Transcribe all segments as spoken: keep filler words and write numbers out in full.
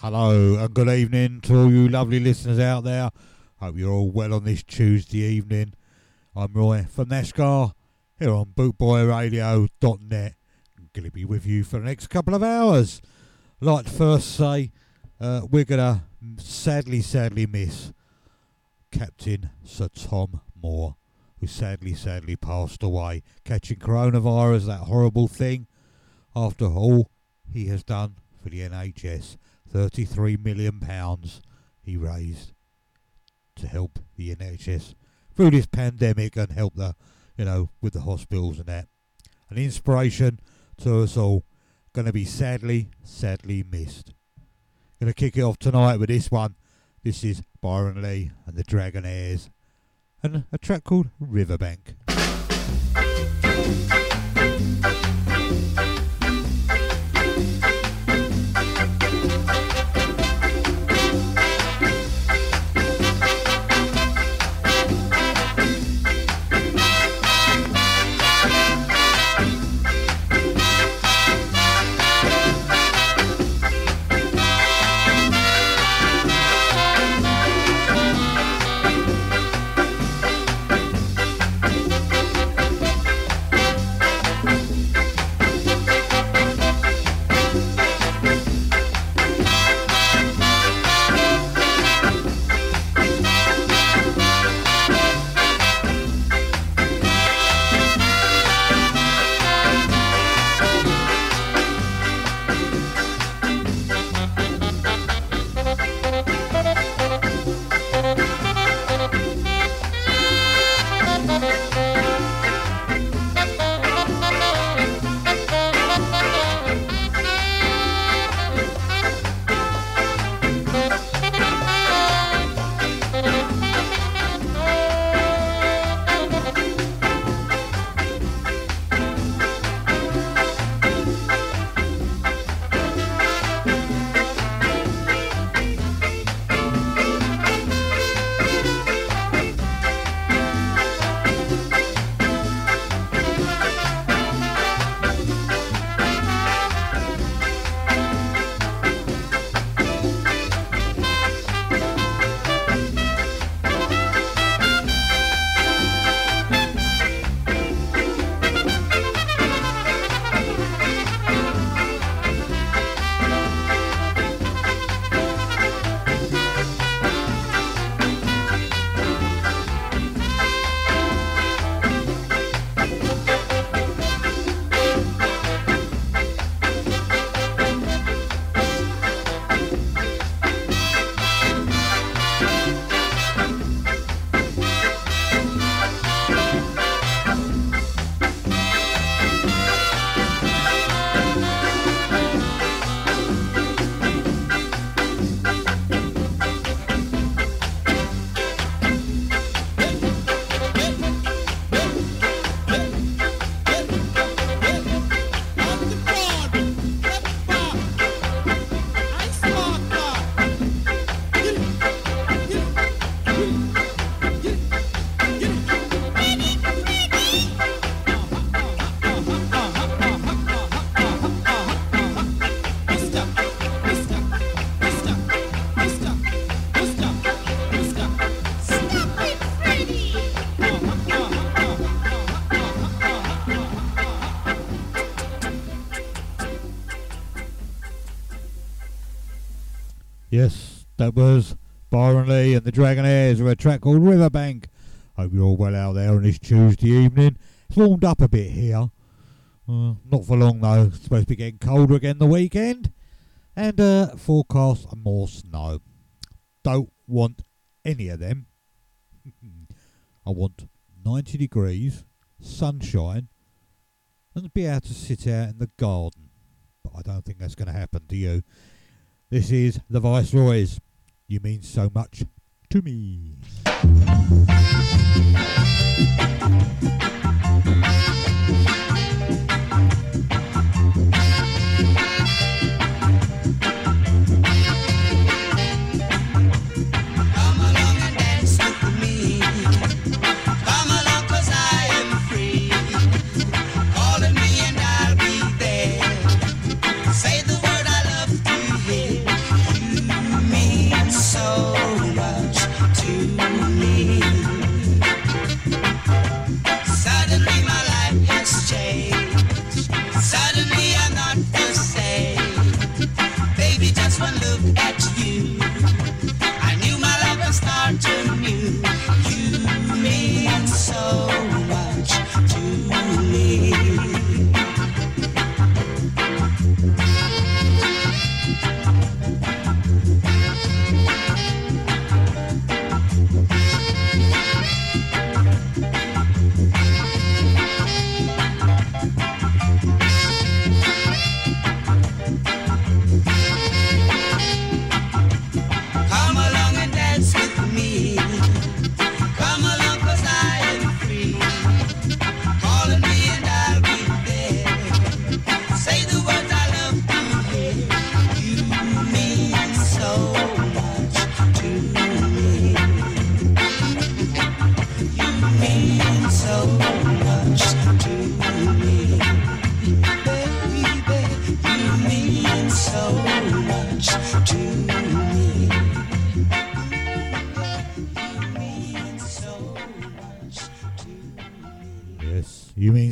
Hello and good evening to all you lovely listeners out there. Hope you're all well on this Tuesday evening. I'm Roy from NASCAR here on boot boy radio dot net. I'm going to be with you for the next couple of hours. I'd like to first say uh, we're going to sadly, sadly miss Captain Sir Tom Moore, who sadly, sadly passed away, catching coronavirus, that horrible thing, after all he has done for the N H S. thirty-three million pounds he raised to help the N H S through this pandemic and help the, you know, with the hospitals and that. An inspiration to us all. Going to be sadly, sadly missed. Going to kick it off tonight with this one. This is Byron Lee and the Dragonaires and a track called Riverbank. Yes, that was Byron Lee and the Dragonaires with a track called Riverbank. Hope you're all well out there on this Tuesday evening. It's warmed up a bit here. Uh, not for long though. It's supposed to be getting colder again the weekend. And uh, forecast more snow. Don't want any of them. I want ninety degrees, sunshine, and be able to sit out in the garden. But I don't think that's going to happen to you. This is The Viceroys. You mean so much to me.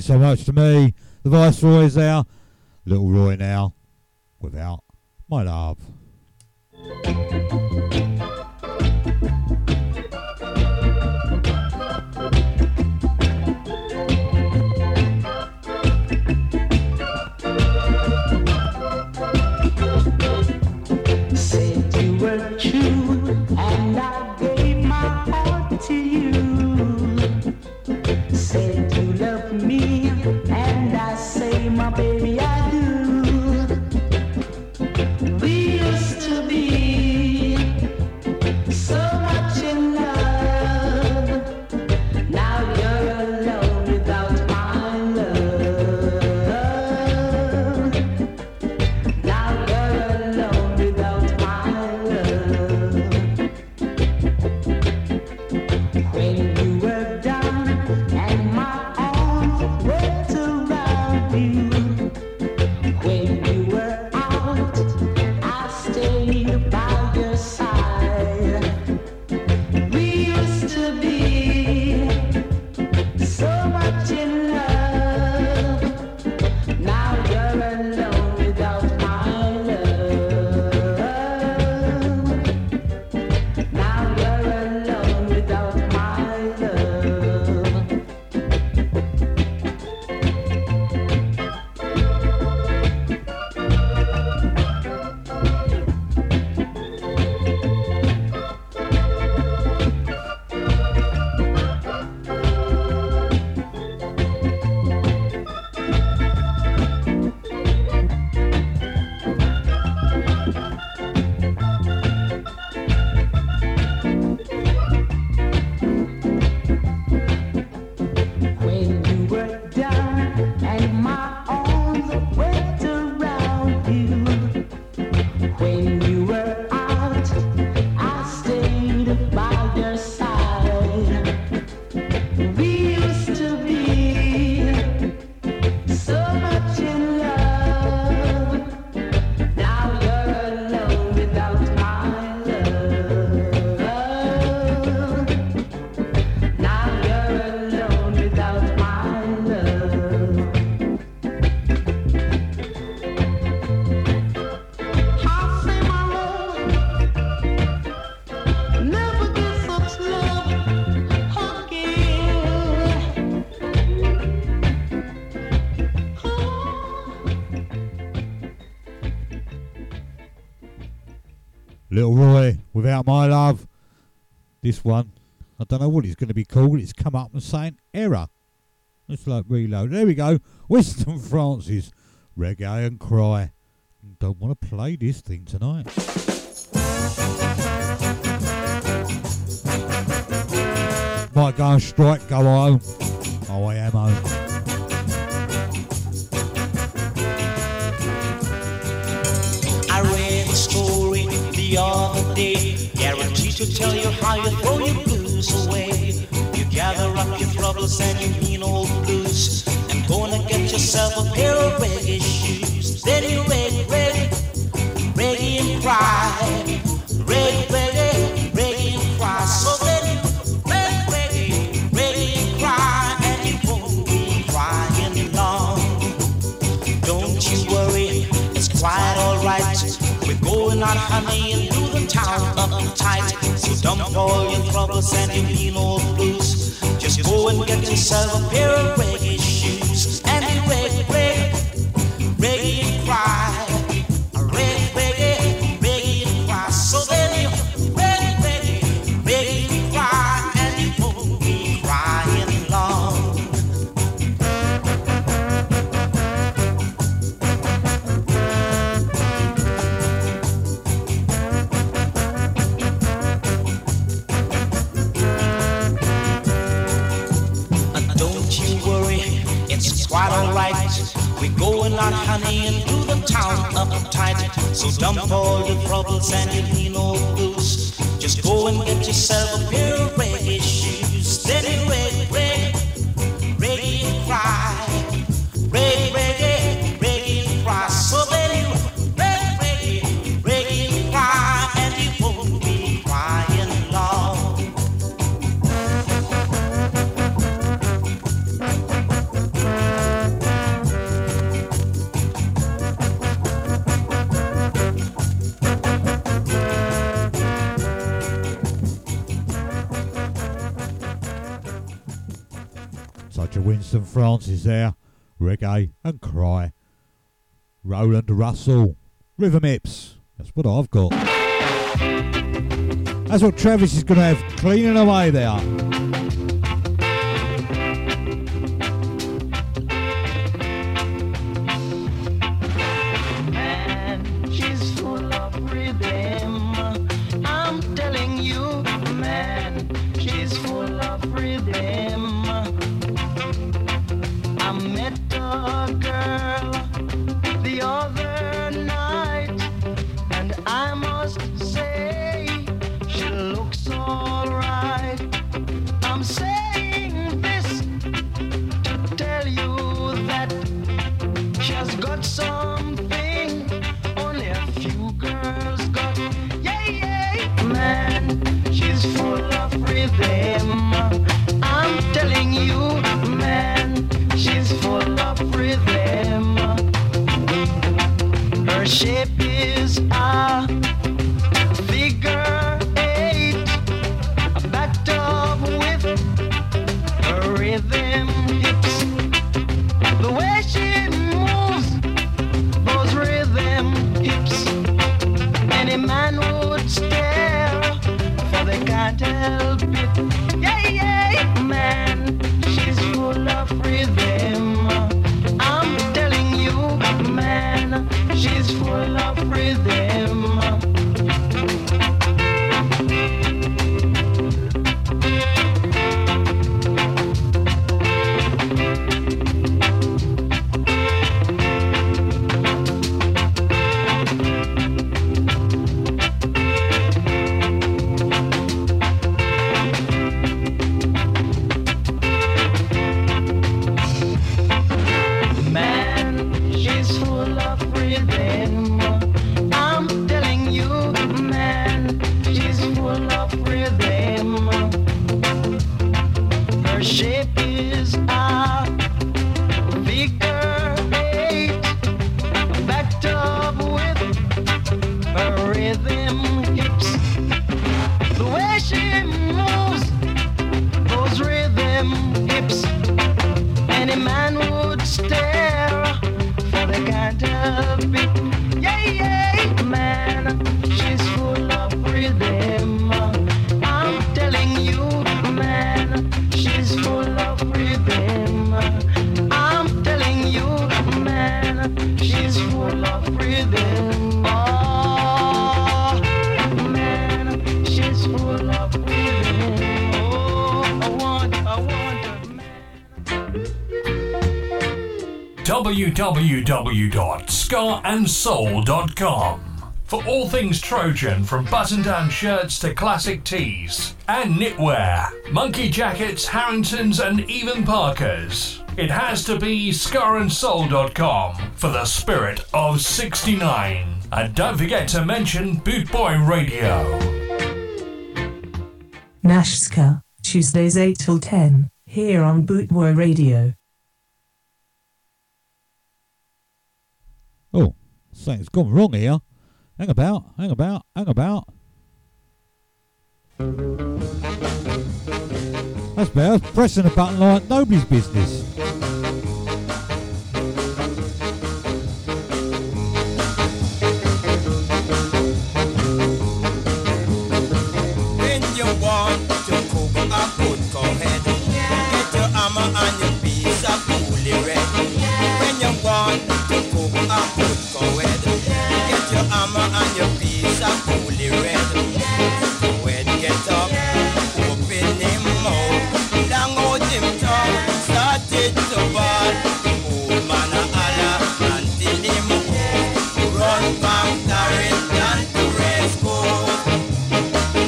So much to me. The Viceroy's there. Little Roy now. Without my love. Said you were true, and I gave my heart to you. Said you love me. My baby, I do. We used to be Little Roy, Without My Love. This one, I don't know what it's going to be called. It's come up and saying error. It's like reload. There we go. Western Francis, Reggae and Cry. Don't want to play this thing tonight. Might go on strike, go home. Oh, I am home. The other day, guaranteed to tell you how you throw your blues away. You gather up your troubles and your mean old blues, and gonna get yourself a pair of reggae shoes. Then you reggae, reggae, reggae and cry, reggae, reggae, reggae and cry. So then you reggae, reggae, reggae and cry, and you won't be crying long. Don't you worry, it's quite alright. We're going out, honey, and through the town up tight. So dump all your troubles and your mean old blues. Just go and get yourself a pair of reggae shoes. And reggae, reggae, reggae and cry. Reggae, reggae, reggae and cry. So then you reggae, reggae, reggae and cry. And you won't be crying long. Quite alright, we're going out, honey, and through the town up tight. So dump all your troubles and your mean old blues. Just go and get yourself a pair of reggae shoes. Then you reggae, reggae, reggae and cry. Reggae, reggae, reggae and cry. So then you reggae, reggae, reggae and cry, and you won't be crying long. Winston Francis there, Reggae and Cry. Roland Russell, Rhythm Ips. That's what I've got. That's what Travis is going to have cleaning away there. Yeah, yeah, man, she's full of w w w dot scar and soul dot com for all things Trojan, from button-down shirts to classic tees and knitwear, monkey jackets, Harringtons and even Parkers. It has to be scar and soul dot com for the spirit of sixty-nine. And don't forget to mention Boot Boy Radio. Nashska, Tuesdays eight till ten, here on Boot Boy Radio. Oh, something's gone wrong here. Hang about, hang about, hang about. That's better. I was pressing a button like nobody's business. When you want to cook a good cohead, get your hammer and your piece of holy red. When you want to cook a good cohead, get your hammer and your piece of holy red. Get up, open him mouth, long out him tongue, started to bawl. Old man a holler until him woke, run back daring than to rescue.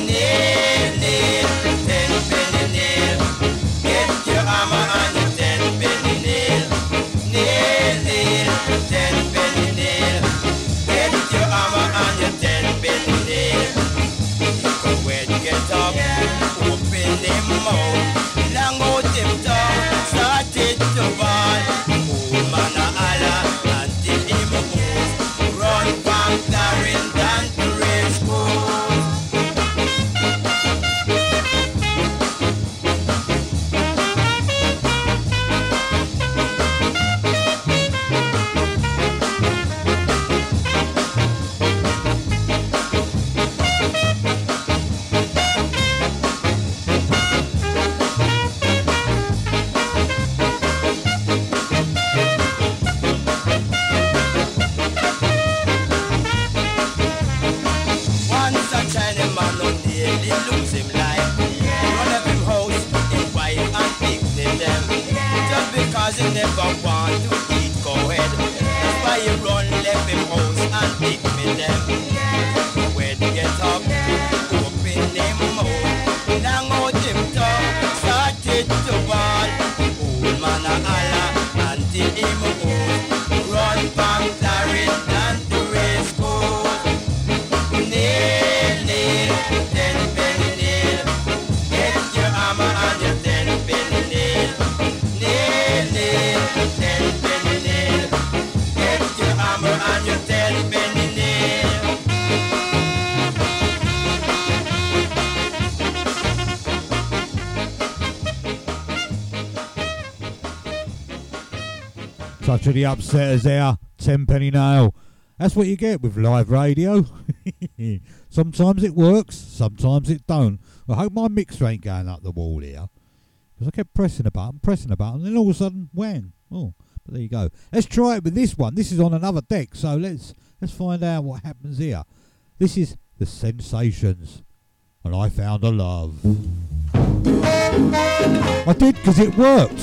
Nail, nail, ten penny nail, get your hammer and your ten penny nail. Nail, nail, ten penny nail, get your hammer and your ten penny nail. Get up, open them mouth, long out them tongue, started to bawl. Old man a holler until him goes, run back daring than to to the Upsetters there, tenpenny nail. That's what you get with live radio. Sometimes it works, sometimes it don't. I hope my mixer ain't going up the wall here, because I kept pressing a button, pressing a button, and then all of a sudden, wham! Oh, but there you go. Let's try it with this one. This is on another deck, so let's let's find out what happens here. This is The Sensations, and I Found a Love. I did, because it worked.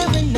Every night.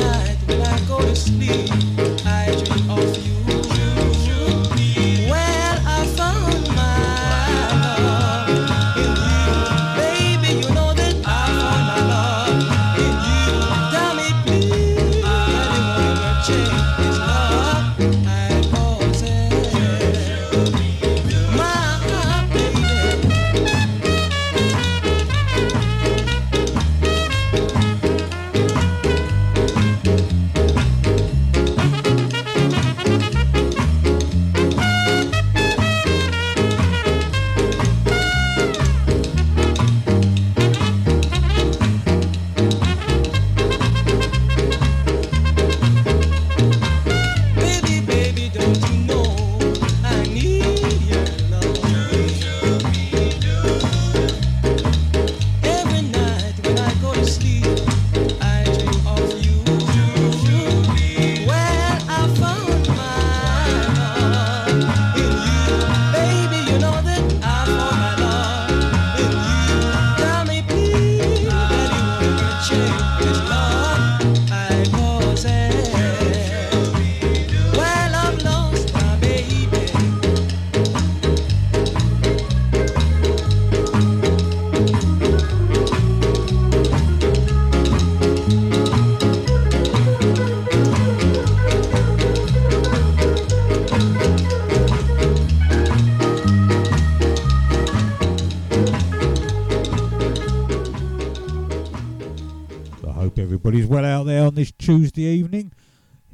spread out there on this Tuesday evening.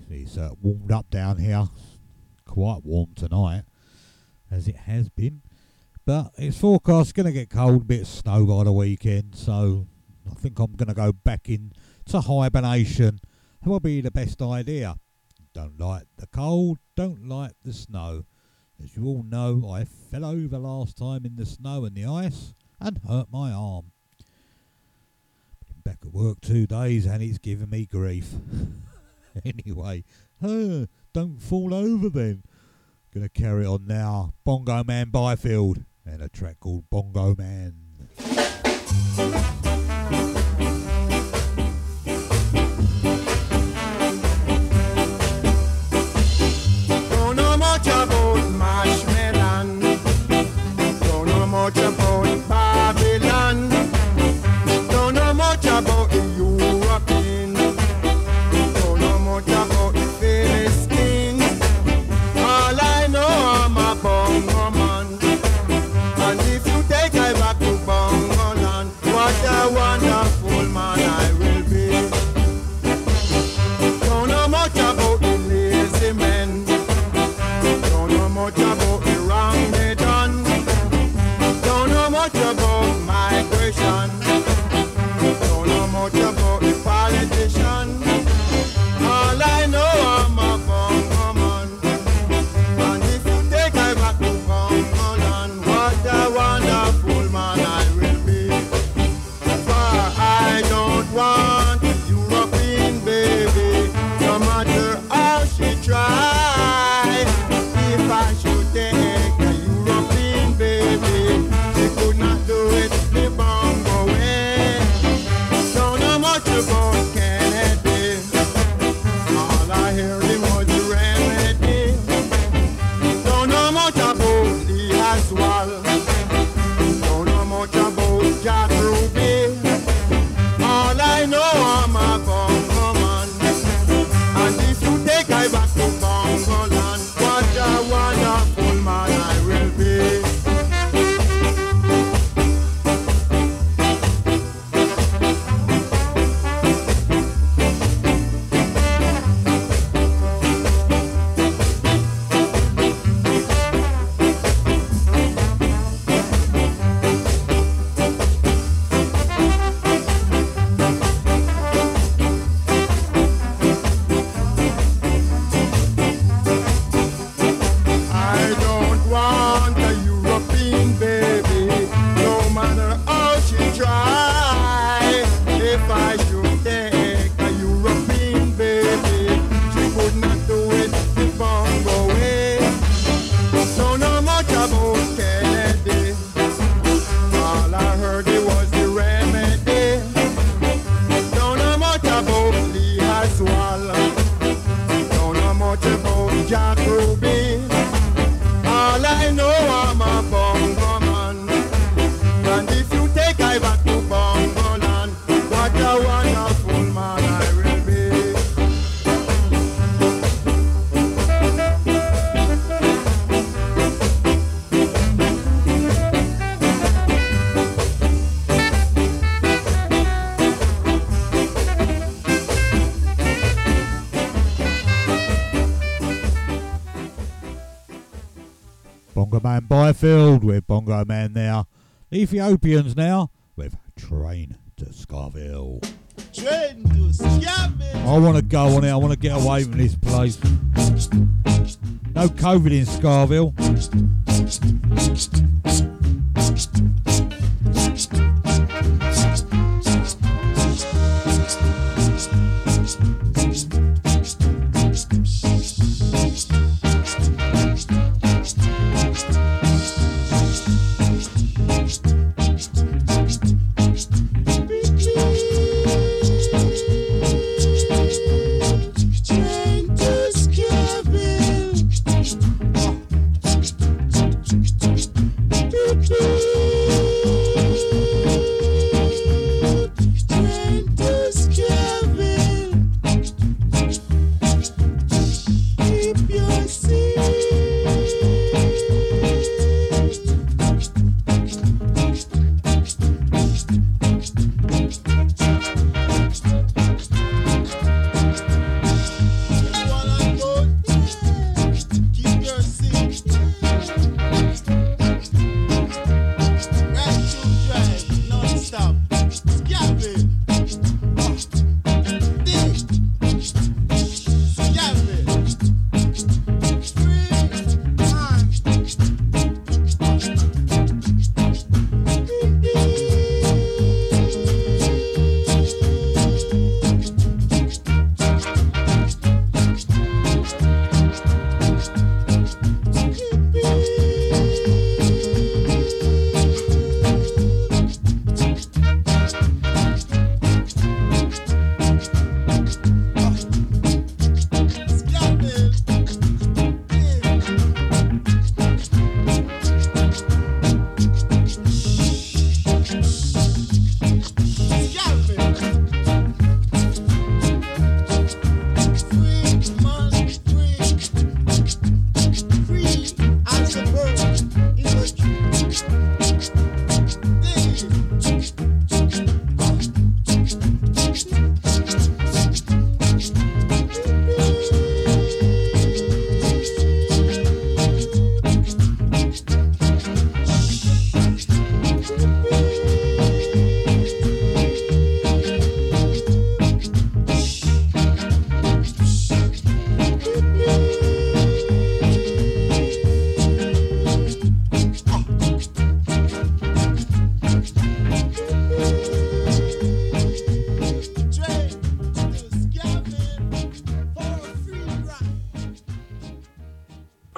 It's uh, warmed up down here, quite warm tonight, as it has been. But it's forecast going to get cold, a bit of snow by the weekend, so I think I'm going to go back in to hibernation. That will be the best idea. Don't like the cold, don't like the snow. As you all know, I fell over last time in the snow and the ice and hurt my arm. Been back at work two days and it's giving me grief. Anyway, uh, don't fall over then. Gonna carry on now. Bongo Man Byfield and a track called Bongo Man. Byfield with Bongo Man there. The Ethiopians now with Train to Scarville. Train to Scarville. I want to go on it. I want to get away from this place. No COVID in Scarville. Thank you.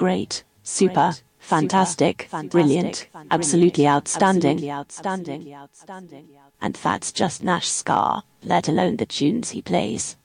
great, super, fantastic, brilliant, absolutely outstanding, outstanding, outstanding. And that's just Nash Scar, let alone the tunes he plays.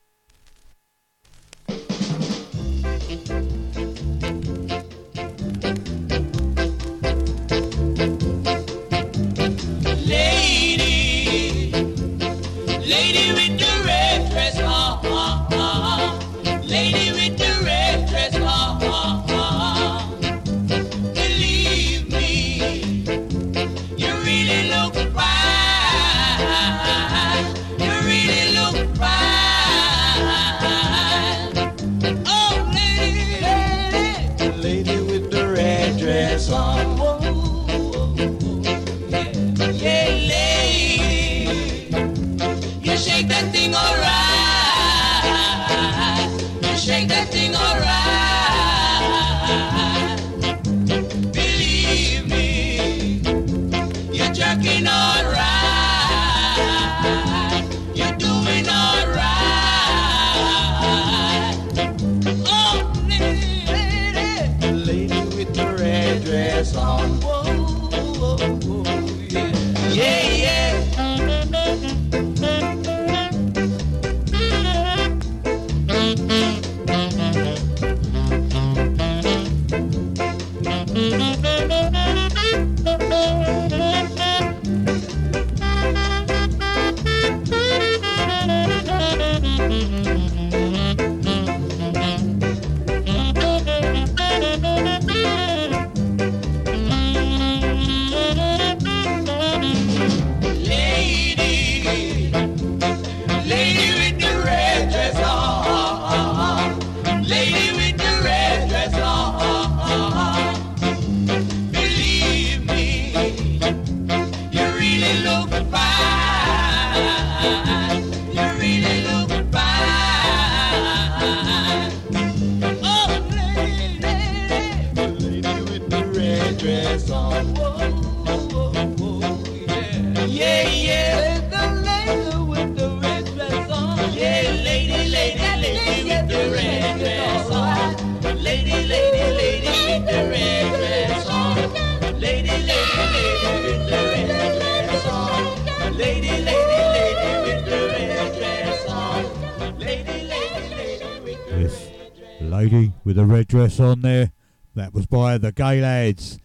With a red dress on there, that was by the Gay Lads.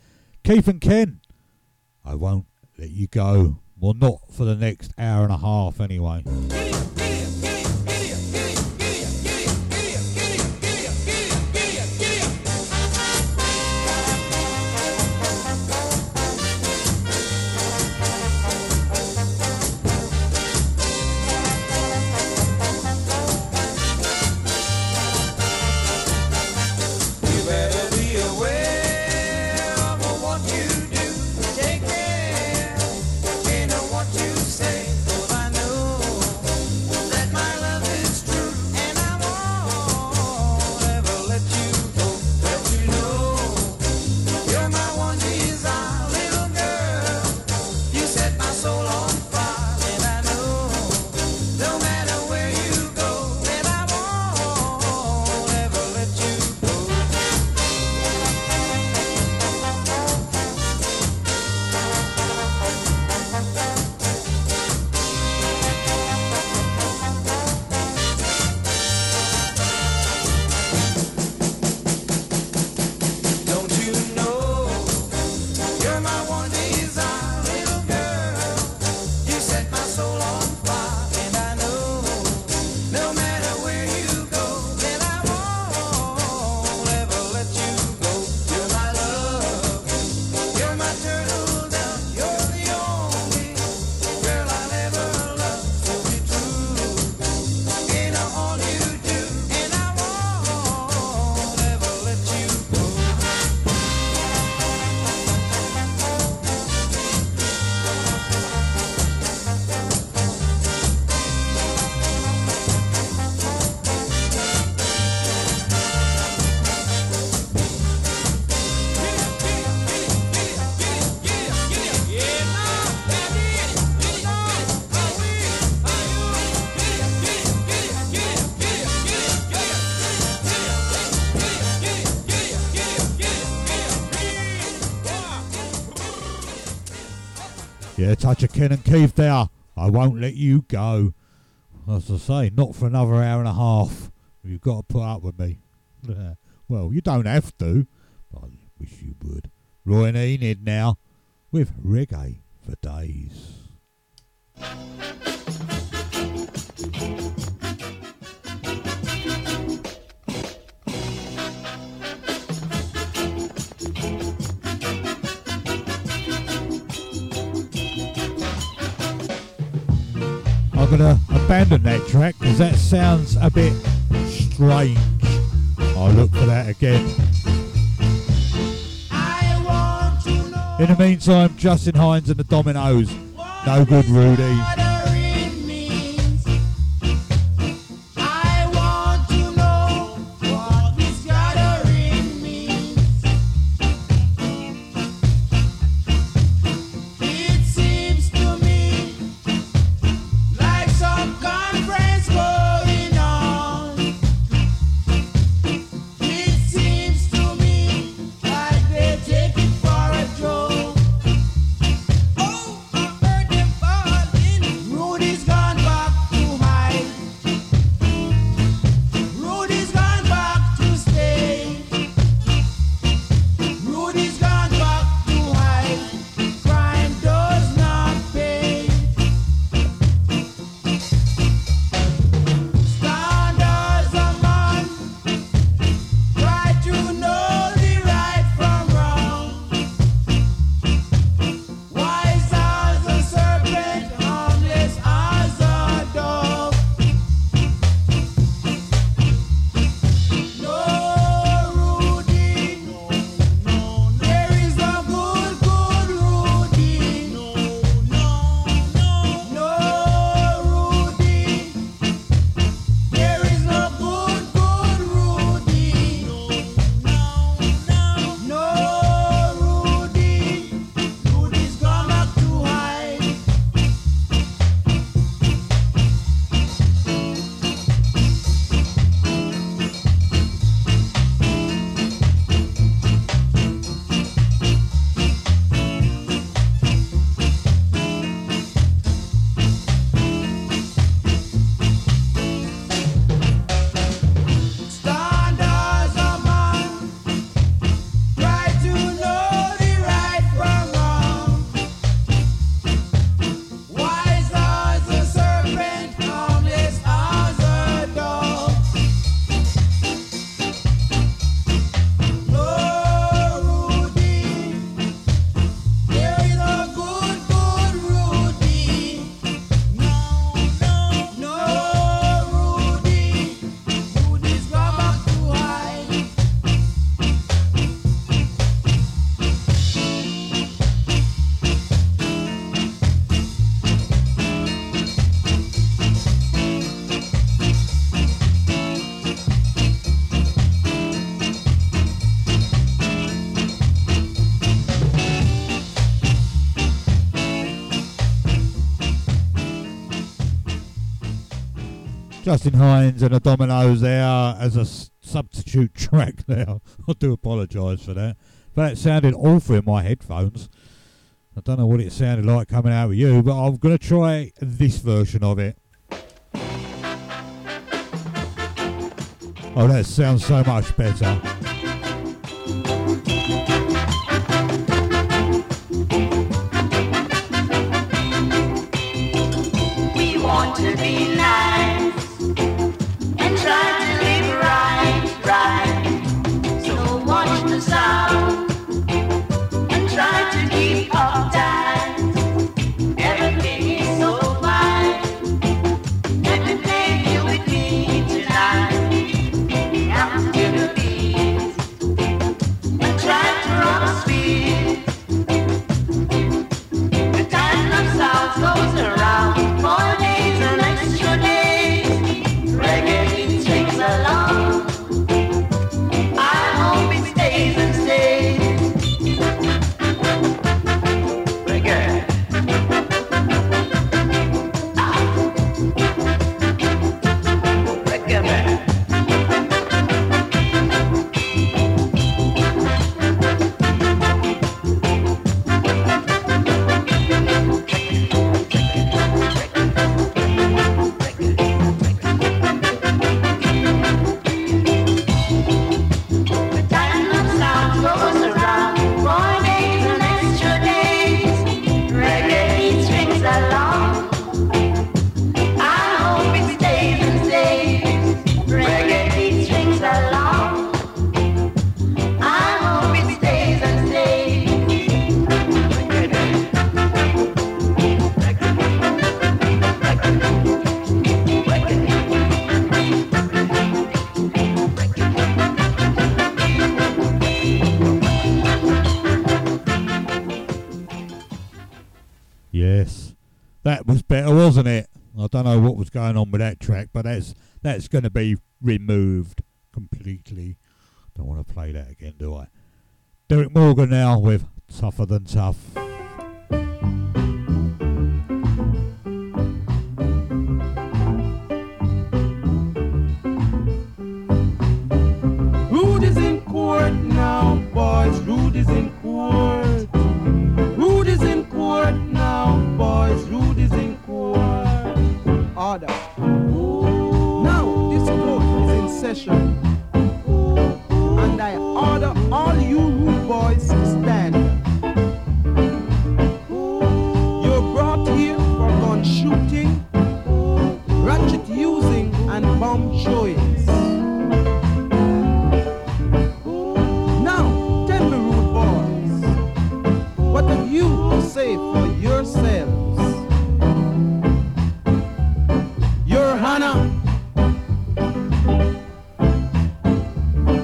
Keith and Ken, I won't let you go. Well, not for the next hour and a half anyway. Yeah, touch of Ken and Keith there. I won't let you go. As I say, not for another hour and a half. You've got to put up with me. Well, you don't have to, but I wish you would. Roy and Enid now with Reggae for Days. I'm going to abandon that track because that sounds a bit strange. I'll look for that again. I want to know. In the meantime, Justin Hines and the Dominoes. No good, Rudy. I want to know what this gathering means. It seems to me like some conference going on. It seems to me like they take it for a joke. Justin Hines and the Dominoes there as a s- substitute track now. I do apologise for that. But it sounded awful in my headphones. I don't know what it sounded like coming out of you, but I'm going to try this version of it. Oh, that sounds so much better. We want to be nice. Thank you. That was better, wasn't it? I don't know what was going on with that track, but that's that's going to be removed completely. Don't want to play that again, do I? Derek Morgan now with Tougher Than Tough. Rude is in court now, boys. Rude is in court. Rude is in court now, boys. Rude is in court. Order. Ooh. Now this court is in session. And I order all you rude boys to stand. You're brought here for gun shooting, ratchet using, and bomb showings. Now, tell me, rude boys, what have you to say for yourselves? Your Hannah.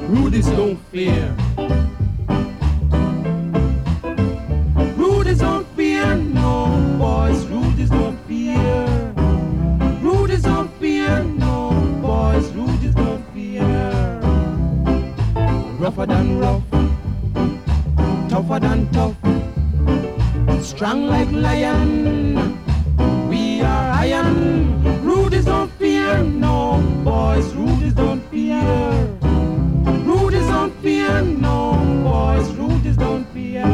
Rude is don't fear. Rude is don't fear, no boys. Rude is don't fear. Rude is don't fear, no boys. Rude is don't fear. Rougher than rough, tougher than tough, strong like lion. We are iron. Rude is don't fear, no boys. Rude is don't fear. Fear no boys, rude is don't fear.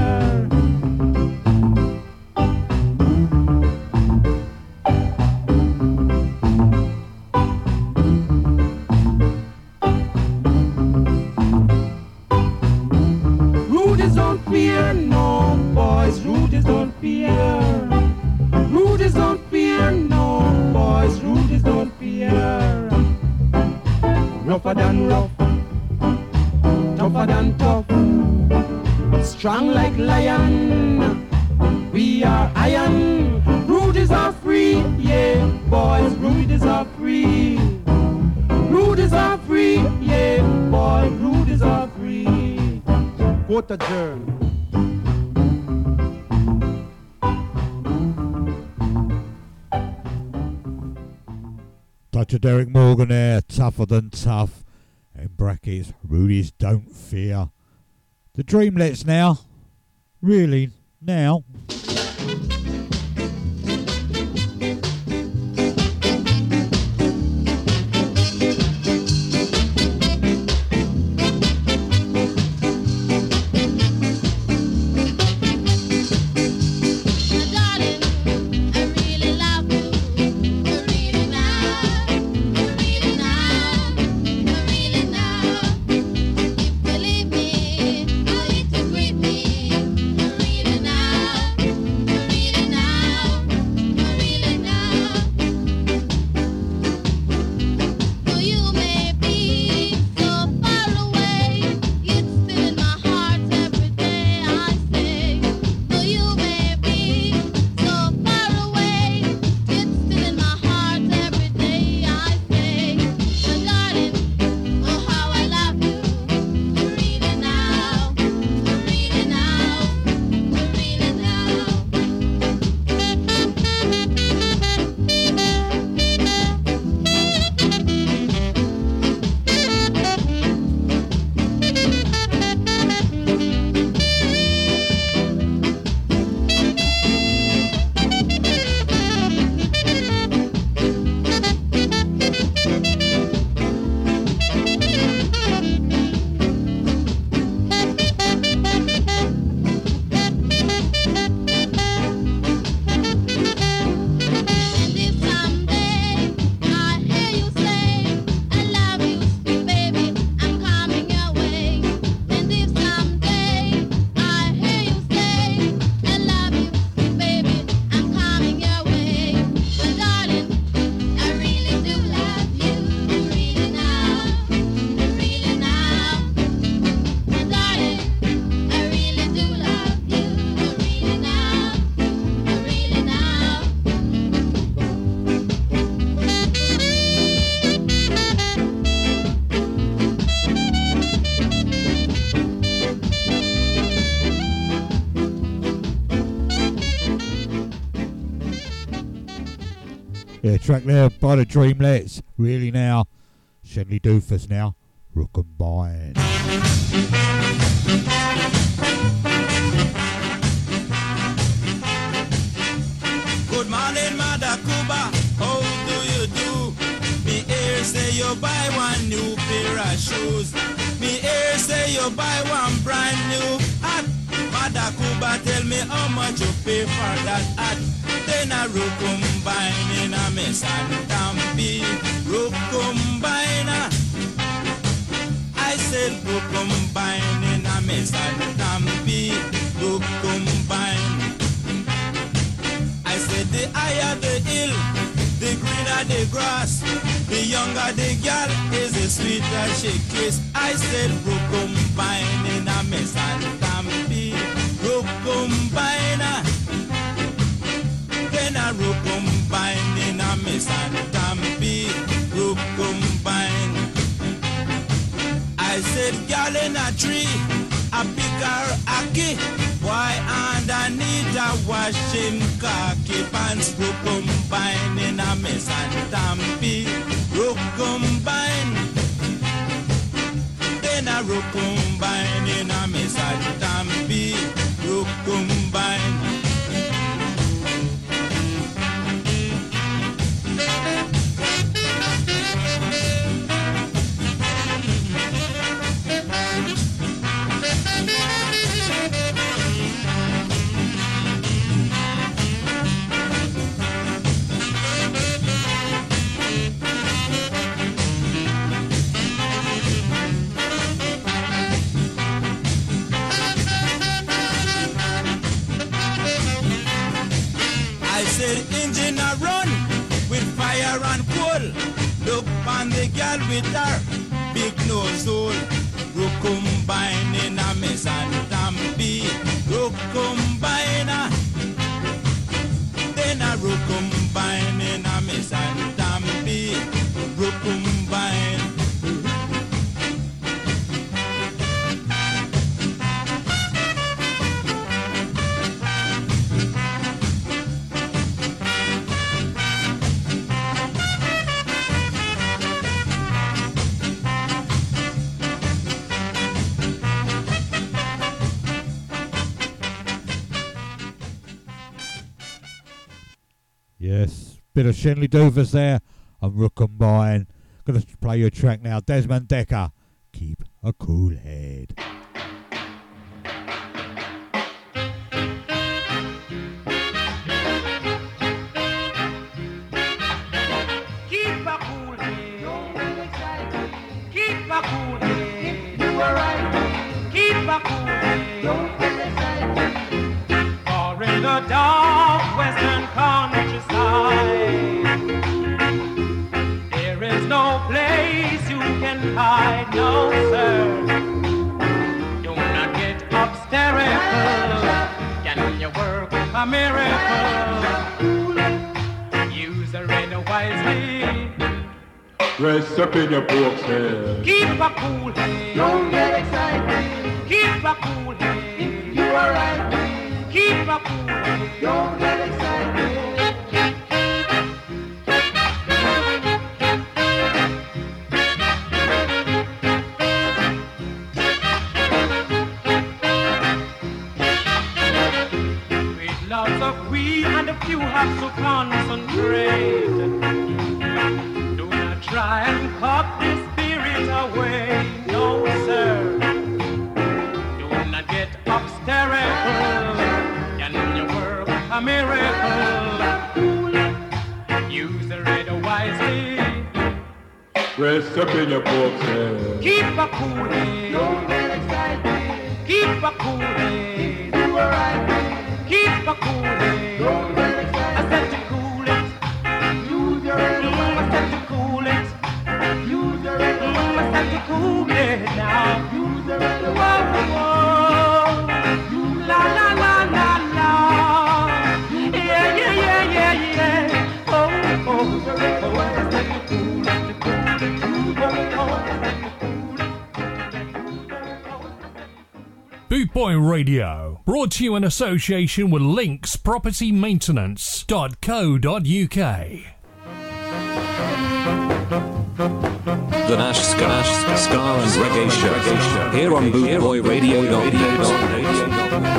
Rude is don't fear no boys, rude is don't fear. Rude is don't fear no boys, rude is don't fear. Rougher than rough, tougher than tough, strong like lion, we are iron. Rude is our free, yeah, boys, rude is our free. Rude is our free, yeah, boy, rude is our free. Court adjourned. Touch of Derek Morgan there, tougher than tough. In brackets, Rudy's don't fear. The Dreamlets now. Really, now. Yeah, track there by the Dreamlets. Really now. Shenley Duffus now. Rook and Bind. Good morning, Mother Cuba. How do you do? Me here say you buy one new pair of shoes. Me here say you buy one brand new hat. Mother Cuba tell me how much you pay for that hat. Then a rook combine in a mess and tampi. Rook combine. I said rook combine in a mess and tampi. Rook combine. I said the higher the hill, the greener the grass. The younger the girl is the sweeter she kiss. I said rook combine in a mess and tampi. Rook combine. Then a rook combine in a mess and tampi. Rook combine. I said girl in a tree, I pick her a key. Why underneath a washing khaki pants. Rook combine in a mess and tampi. Rook combine. Then a rook combine in a mess and tampi. Rook combine. Engine a run with fire and coal. Look on the girl with her big nose hole. Rook combine in a mess and tampi. Rook combine. Then a rook combine in a mess and tampi. Rook combine. Yes, bit of Shenley Duffus there and Rook and Bind. Gonna play your track now, Desmond Decker. Keep a cool head. A miracle. Use a rain wisely. Dress up in your books head. Keep a cool head. Don't get excited. Keep a cool head. If you are right, keep a cool head. Don't get excited. You have to concentrate. Do not try and cut the spirit away. No, sir. Do not get hysterical. Can you work a miracle? Use the red wisely. Rest up in your books, sir. Keep a cool head. Don't get excited. Keep a cool head. Do a right thing. Keep a cool head. Don't get cool it now. Use the red whoa, whoa, whoa. La la la la la. Yeah yeah yeah yeah yeah. Oh oh. Use the red whoa, that's the cool, that's the cool. Use the red whoa, that's the cool, that's the cool. Boot Boy Radio, brought to you in association with Links Property maintenance dot co dot U K. The Nash Scar, Scar and Reggae Show, here on Bootboy Radio dot net.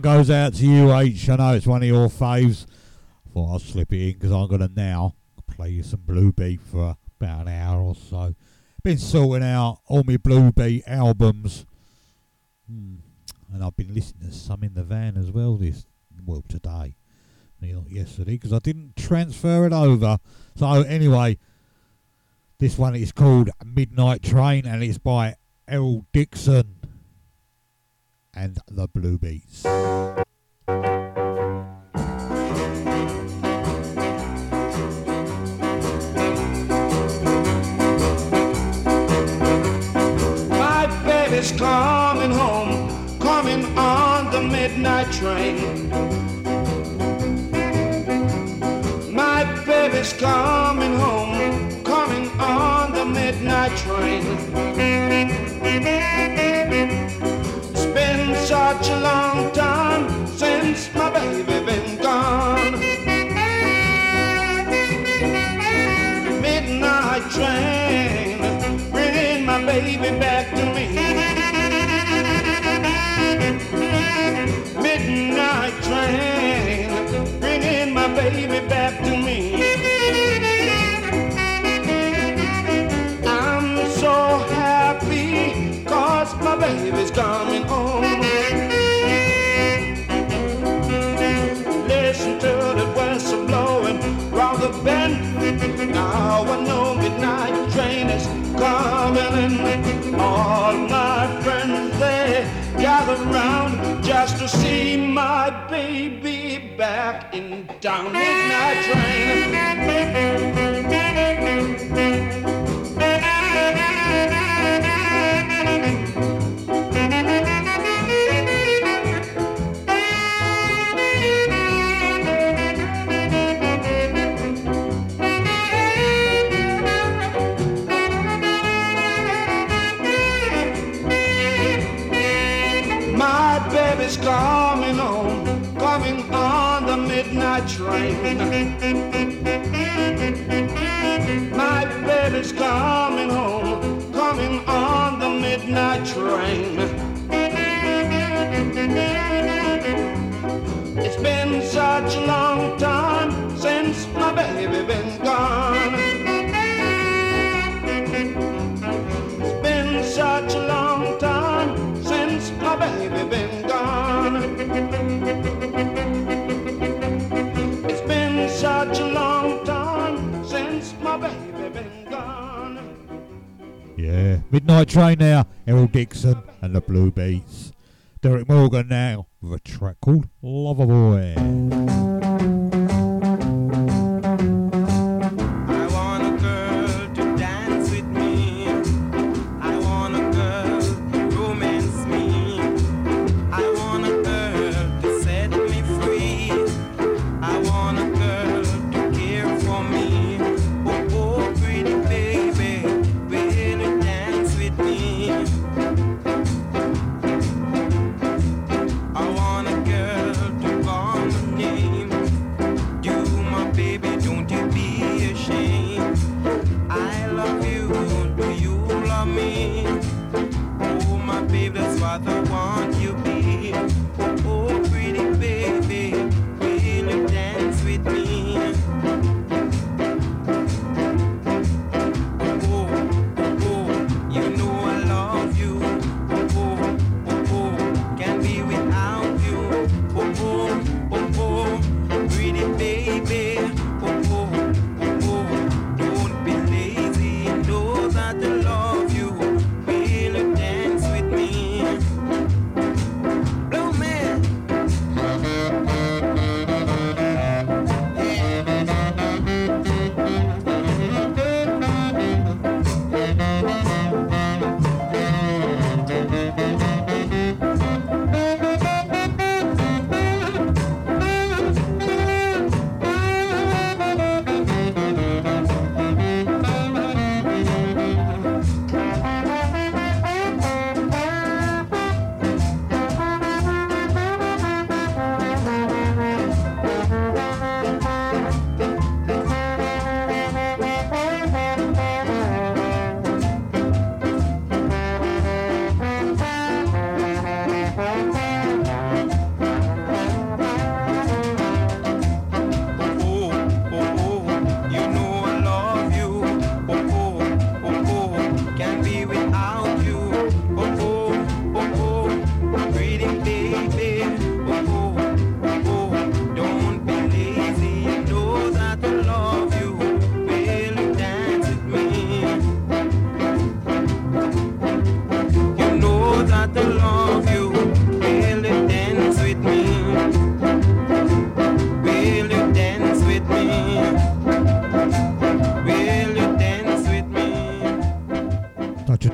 Goes out to you, H. I know it's one of your faves. I thought I'll slip it in because I'm going to now play you some Blue Beat for about an hour or so. Been sorting out all my Blue Beat albums. Hmm. And I've been listening to some in the van as well this, well, today. Not yesterday because I didn't transfer it over. So anyway, this one is called Midnight Train and it's by Errol Dixon and the Bluebeats. My baby's coming home, coming on the midnight train. My baby's coming home, coming on the midnight train. Such a long time since my baby been gone. Midnight train, bringing my baby back to me. Midnight train, bringing my baby back to me. I'm so happy 'cause my baby's coming home. Now I know midnight train is coming in. All my friends, they gather round just to see my baby back in town. Midnight train. my train. My baby's coming home, coming on the midnight train. It's been such a long time since my baby been gone. It's been such a long time since my baby been gone. Such a long time since my baby been gone. Yeah, Midnight Train now, Errol Dixon and the Bluebeats. Derek Morgan now with a track called Loverboy. I want a girl to dance with me. I want a girl to romance me. I want a girl to set me free. I want a girl me. Oh, oh, pretty baby, will you dance with me? I want a girl to call my name. You, my baby, don't you be ashamed. I love you, do you love me? Oh, my baby, that's what I want you be. Oh, oh, pretty baby, will you dance with me?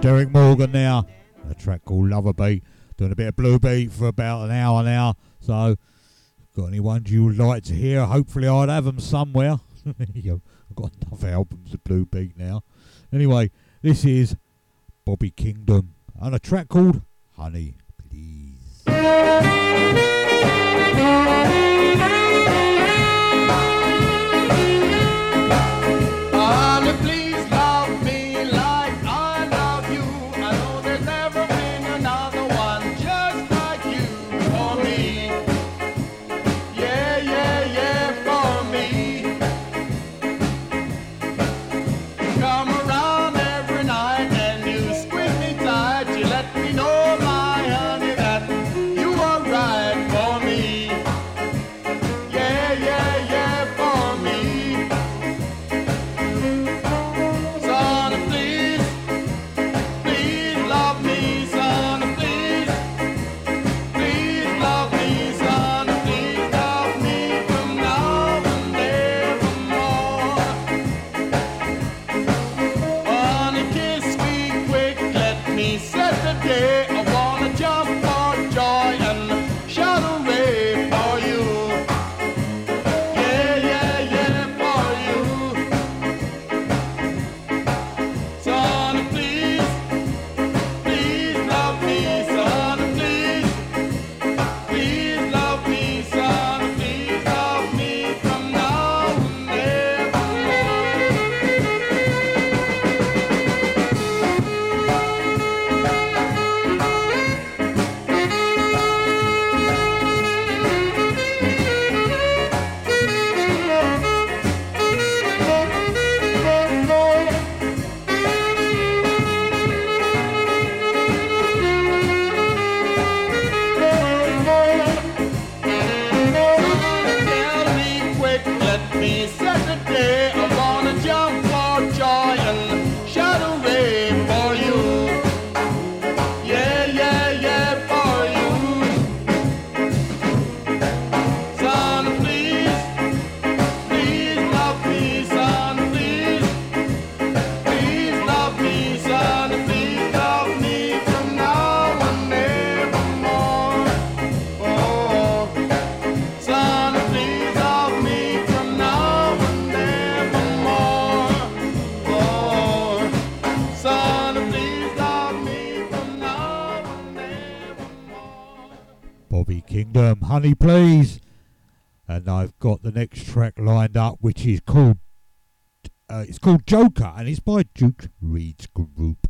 Derek Morgan now, a track called Loverbeat, doing a bit of Bluebeat for about an hour now, so got any ones you would like to hear? Hopefully I'd have them somewhere. I've got enough albums of Bluebeat now. Anyway, this is Bobby Kingdom and a track called Honey Please. Bobby Kingdom, Honey Please. And I've got the next track lined up, which is called uh, it's called Joker, and it's by Duke Reed's group.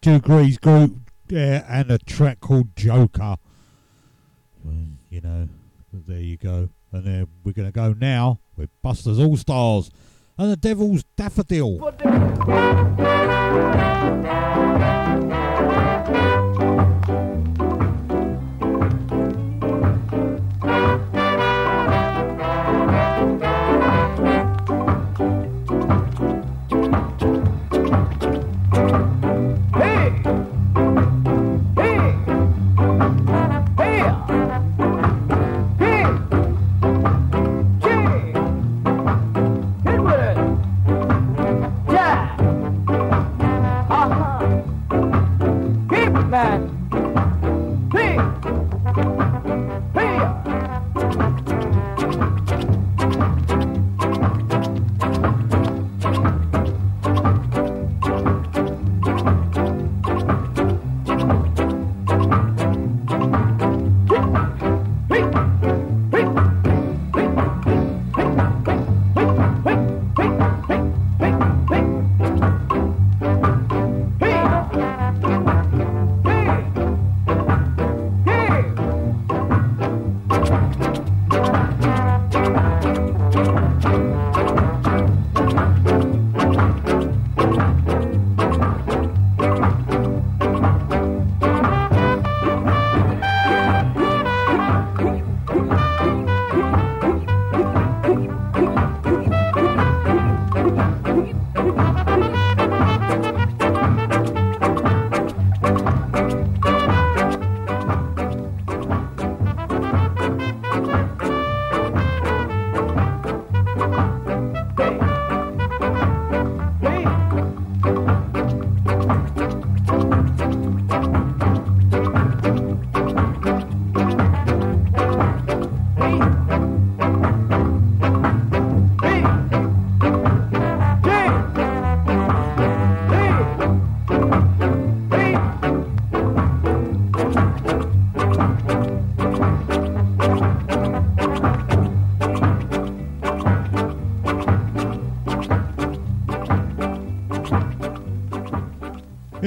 Degrees group there, yeah, and a track called Joker. Well, you know, there you go. And then we're going to go now with Buster's All-Stars and the Devil's Daffodil. Thank you.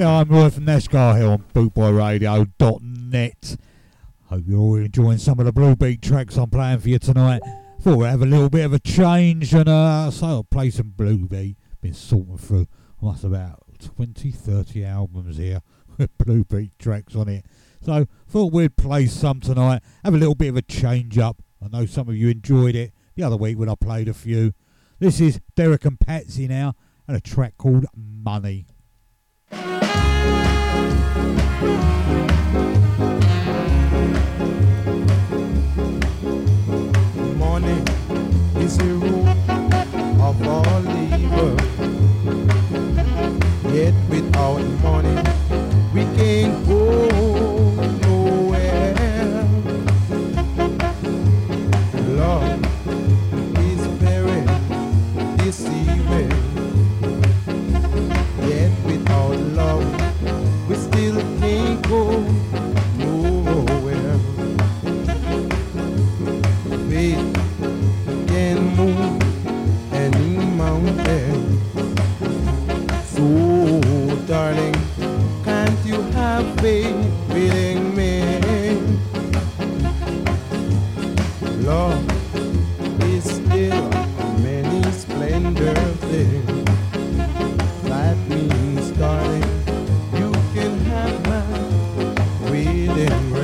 Yeah, I'm Roy from Nescar here on boot boy radio dot net. Hope you're all enjoying some of the Bluebeat tracks I'm playing for you tonight. Thought we'd have a little bit of a change, and uh, so I'll play some Bluebeat. Been sorting through, that's about twenty, thirty albums here with Bluebeat tracks on it. So thought we'd play some tonight, have a little bit of a change up. I know some of you enjoyed it the other week when I played a few. This is Derek and Patsy now, and a track called Money. Money is the root of all evil. Yet without money, we can't go nowhere. Love is very deceiving. Yet without love, we still can't go nowhere. Faith can move any mountain. So, darling, can't you have faith within me? Love is still many splendor things. That means, darling, you can have my within me.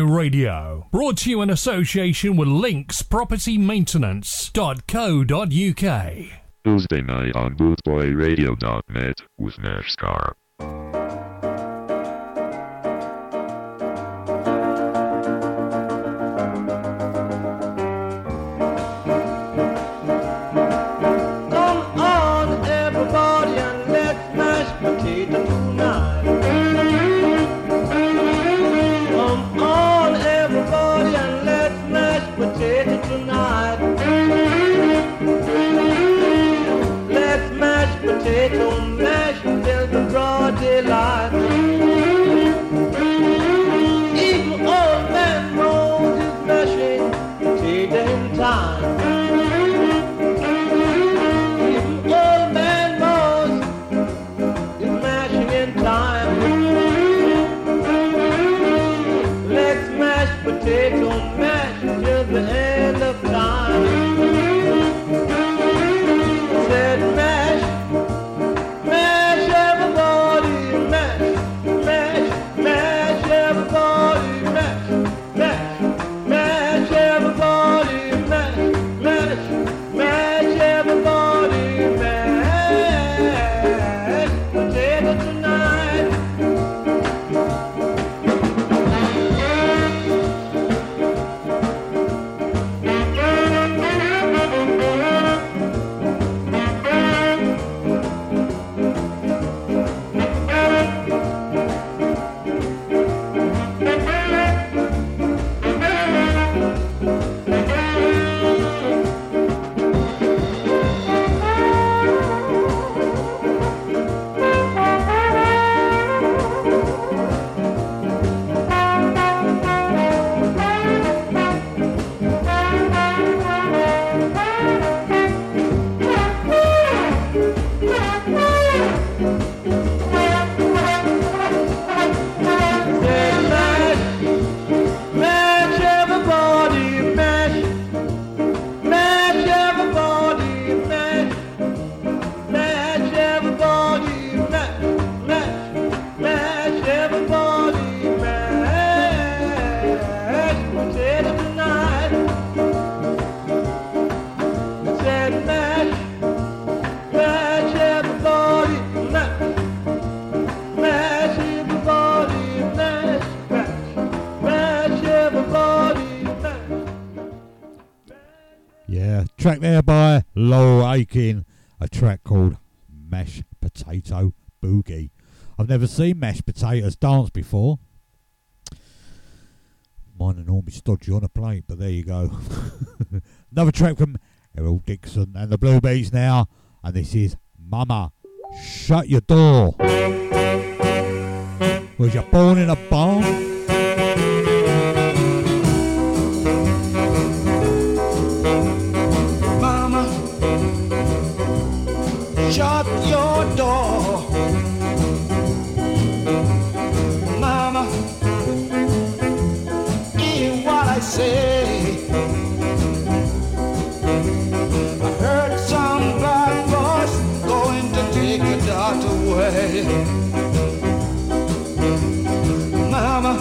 Radio, brought to you in association with Links Property maintenance dot co dot uk. Tuesday night on boot boy radio dot net with Nescar. Said mash, mash. Track there by Lowell Aiken, a track called Mashed Potato Boogie. I've never seen mashed potatoes dance before. Mine are normally stodgy on a plate, but there you go. Another track from Errol Dixon and the Bluebeats now, and this is Mama, Shut Your Door. Was you born in a barn? Shut your door, Mama, hear what I say. I heard some bad boys going to take the dart away. Mama,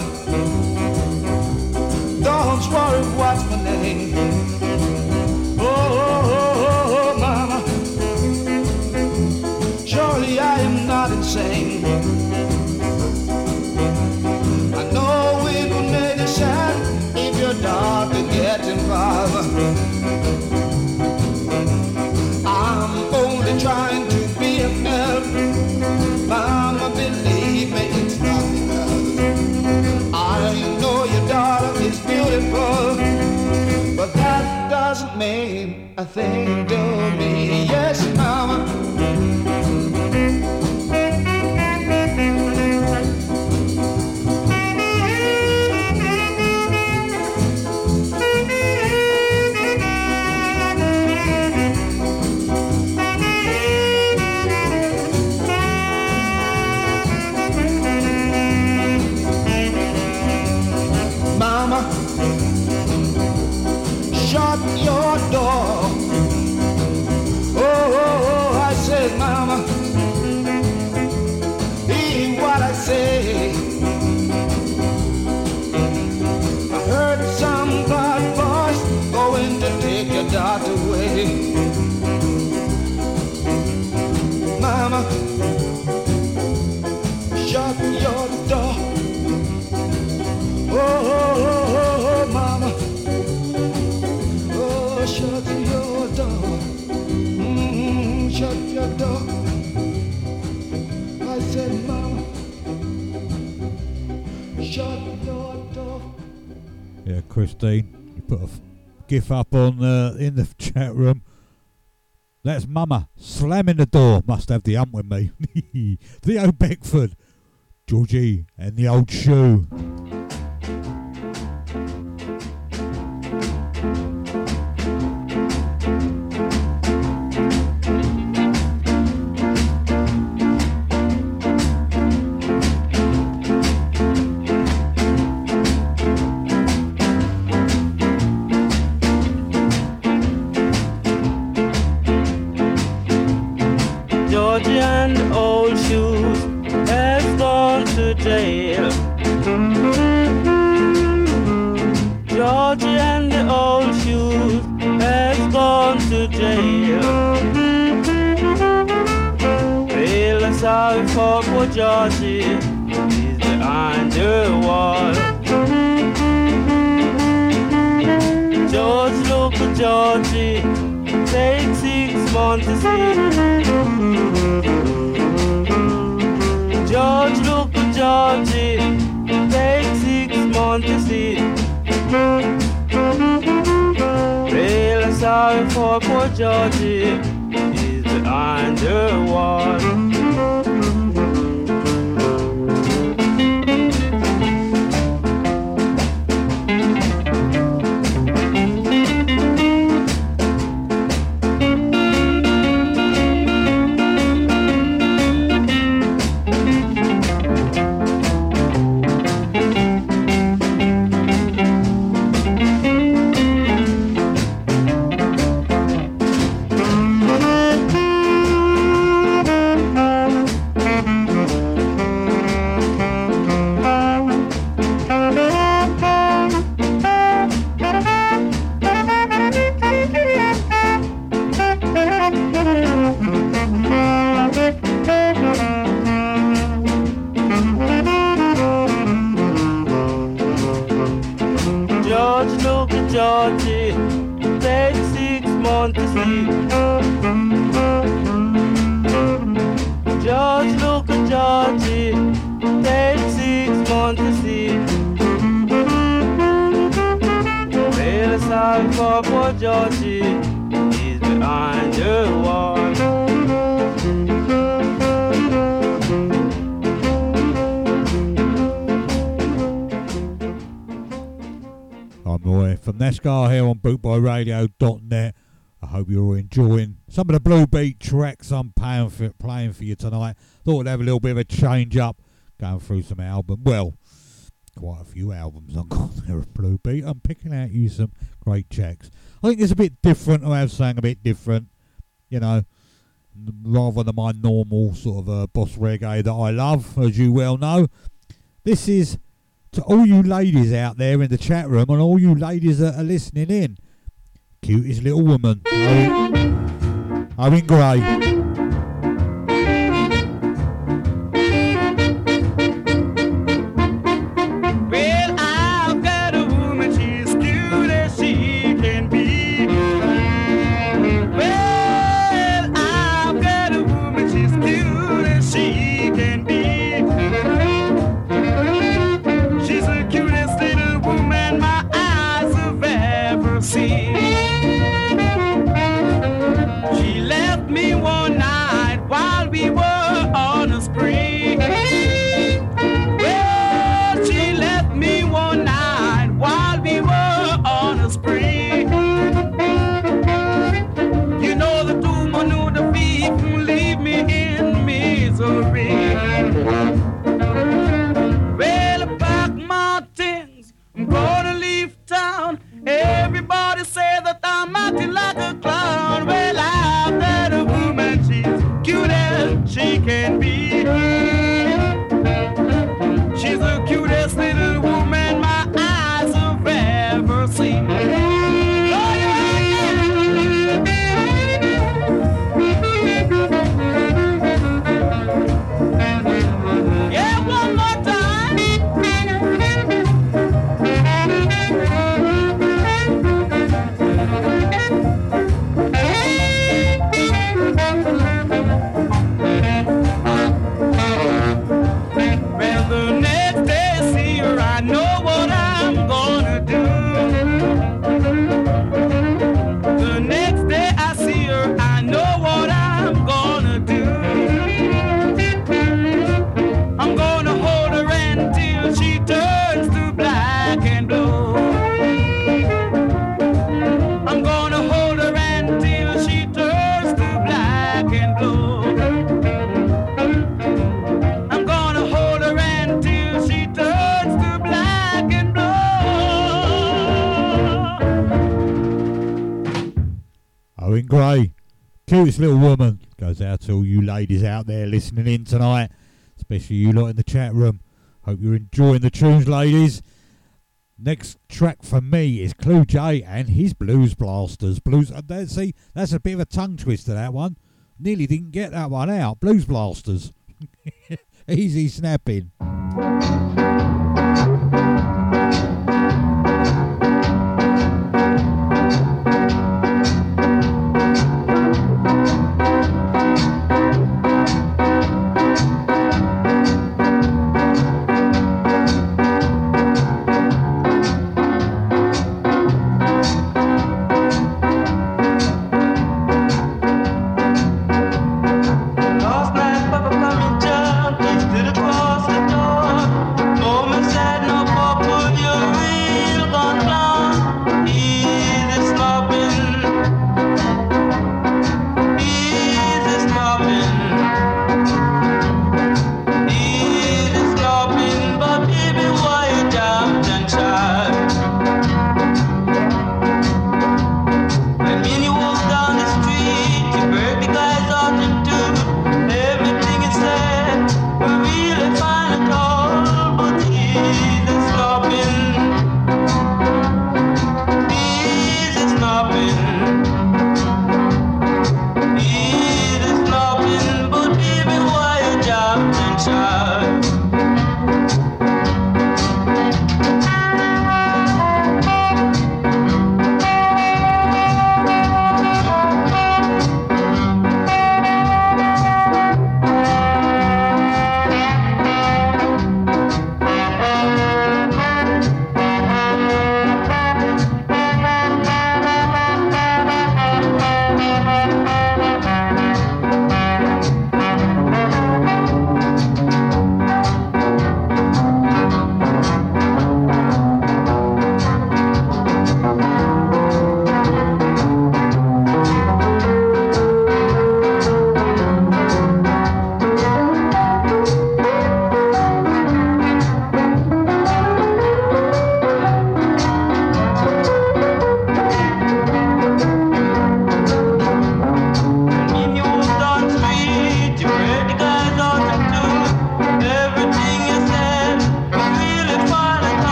don't worry what's my name. Oh, same. I know it will make a sound if your daughter gets involved. I'm only trying to be a help, Mama, believe me, it's not enough. I know your daughter is beautiful, but that doesn't mean a thing to me. Yes, Mama. Your door. Oh, oh, oh, I said, Mama, hear what I say. I heard some bad boys going to take your daughter away. Mama, shut your door. Oh, oh, oh. Yeah, Christine, you put a f- gif up on uh, in the chat room. That's Mama slamming the door. Must have the hump with me. Theo Beckford, Georgie and the Old Shoe. Georgie is behind the wall. George, look at Georgie, take six months to see. George, look at Georgie, take six months to see. Real sorry for poor Georgie is behind the wall. one, Corporal Georgie, he's behind the wall. I'm Roy from The Scar here on boot boy radio dot net. I hope you're all enjoying some of the Blue Beat tracks I'm playing for, playing for you tonight. Thought I'd have a little bit of a change up, going through some album. Well, quite a few albums I've got there of Blue Beat. I'm picking out you some great tracks. I think it's a bit different. I have something a bit different, you know, rather than my normal sort of uh, boss reggae that I love, as you well know. This is to all you ladies out there in the chat room and all you ladies that are listening in. Cutest Little Woman, Owen Gray. Cutest Little Woman goes out to all you ladies out there listening in tonight, especially you lot in the chat room. Hope you're enjoying the tunes, ladies. Next track for me is Clue J and his Blues Blasters. Blues, uh, see, that's a bit of a tongue twister, that one. Nearly didn't get that one out. Blues Blasters. Easy snapping.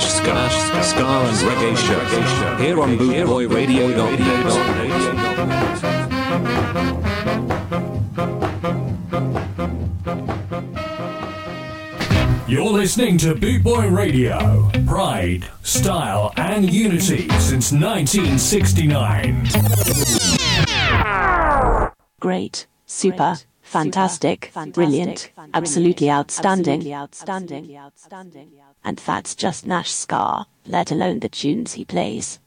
slash ska, ska and reggae show here on boot boy radio dot net. You're listening to Boot Boy Radio. Pride, style and unity since nineteen sixty-nine. Great, super, fantastic, fantastic, brilliant, fantastic, absolutely, outstanding, absolutely outstanding, outstanding, and that's just Nash Scar, let alone the tunes he plays.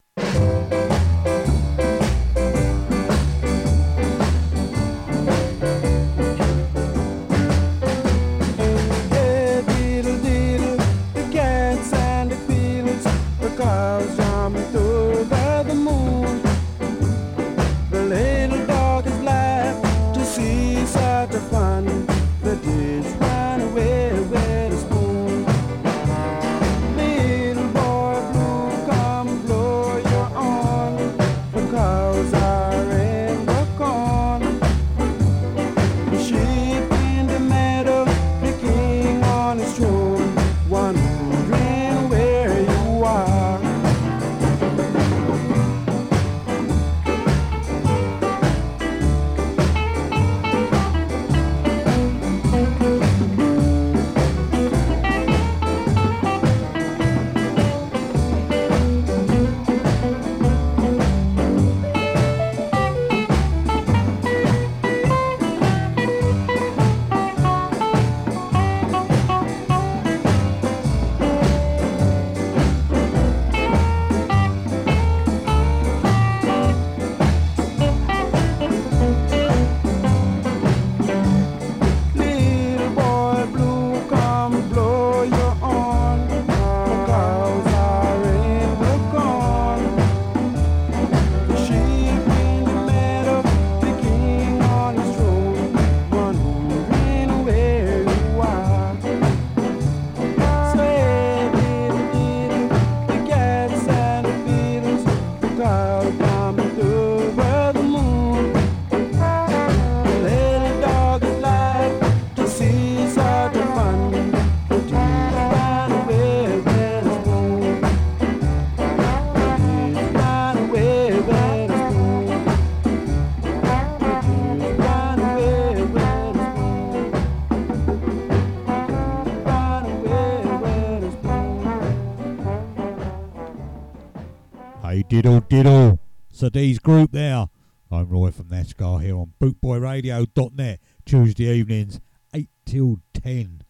Diddle, diddle. Sadie's group there. I'm Roy from Nash Scar here on boot boy radio dot net. Tuesday evenings, eight till ten,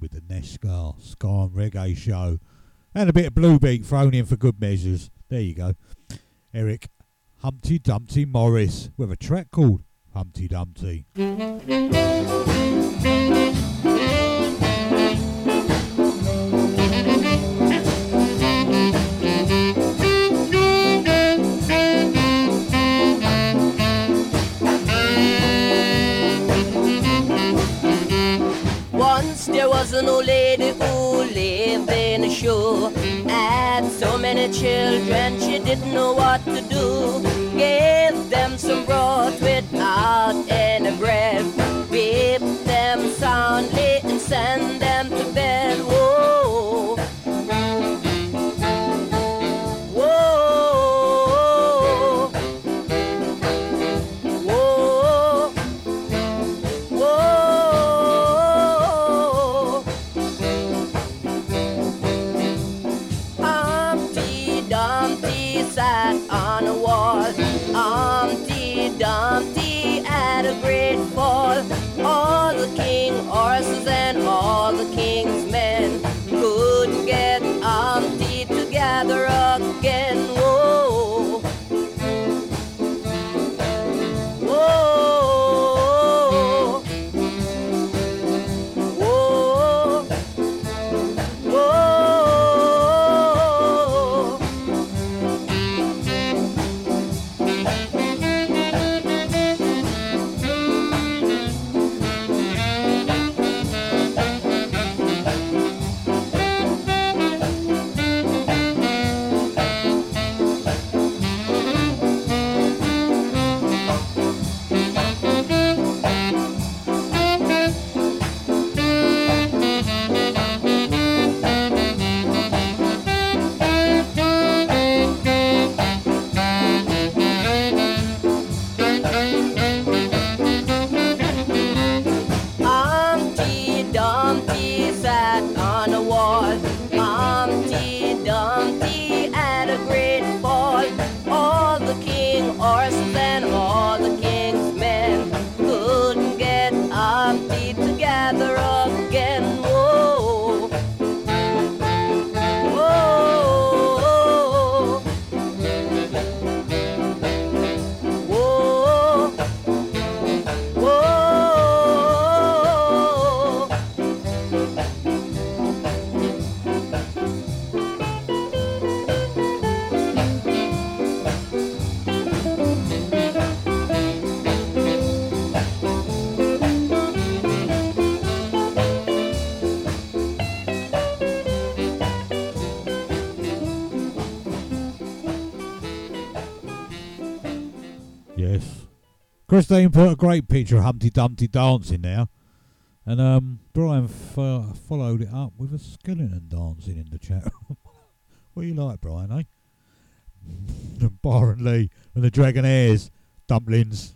with the Nash Scar, Scar and Reggae show. And a bit of Bluebeat thrown in for good measures. There you go. Eric Humpty Dumpty Morris with a track called Humpty Dumpty. There was an old lady who lived in a show, had so many children she didn't know what to do. Gave them some broth without any bread, whipped them soundly and sent them to bed. Whoa, whoa, whoa, whoa, whoa. On a wall, Humpty Dumpty had a great fall. All the king's horses and all the king's men couldn't get Humpty together again. Whoa, whoa, whoa, whoa. Yes. Christine put a great picture of Humpty Dumpty dancing there. And um, Brian f- followed it up with a skeleton dancing in the chat room. What do you like, Brian, eh? And Byron Lee and the Dragonaires, Dumplings.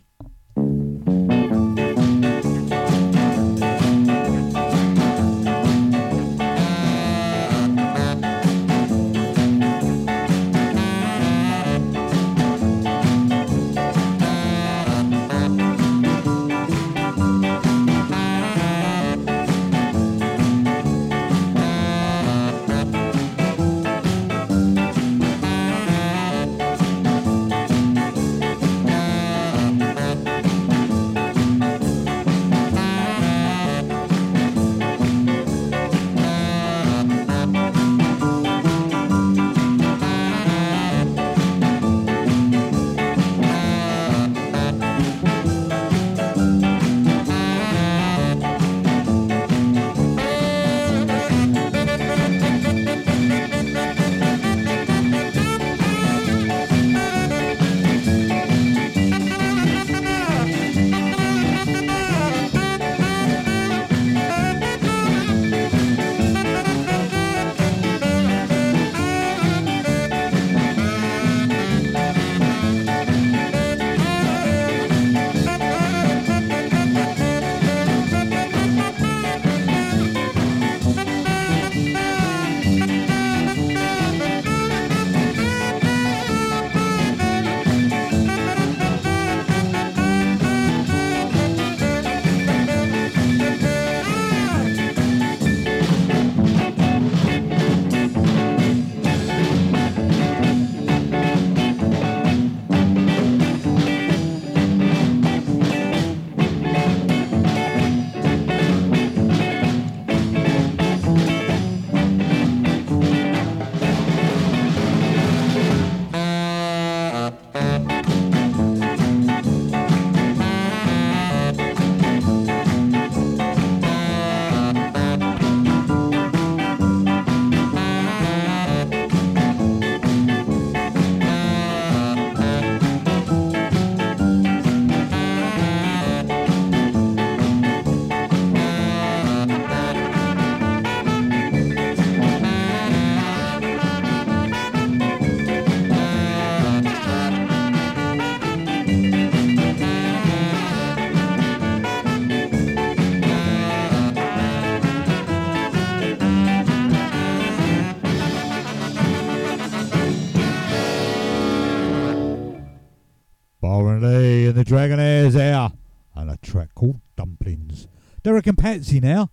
Dragonaires there, and a track called Dumplings. Derek and Patsy now,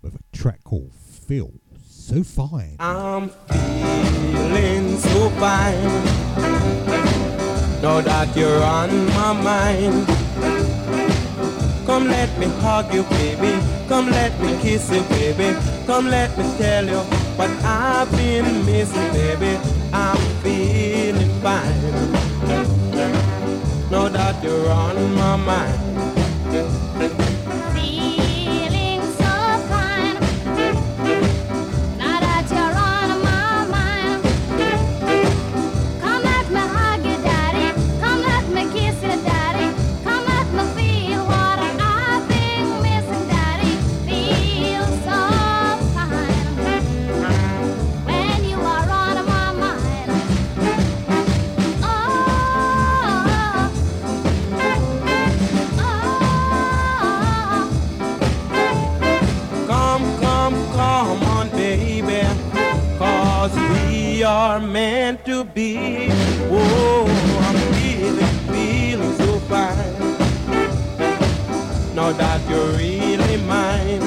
with a track called Feel So Fine. I'm feeling so fine, now that you're on my mind. Come let me hug you, baby, come let me kiss you, baby, come let me tell you what I've been missing, baby. I'm feeling fine, now that you're on my mind. Feeling so fine, now that you're on my mind. Come let me hug you, daddy, come let me kiss you, daddy, come let me feel what I've been missing, daddy. Feel so fine, when you are on my mind. Oh, we are meant to be. Oh, I'm feeling, feeling so fine, now that you're really mine.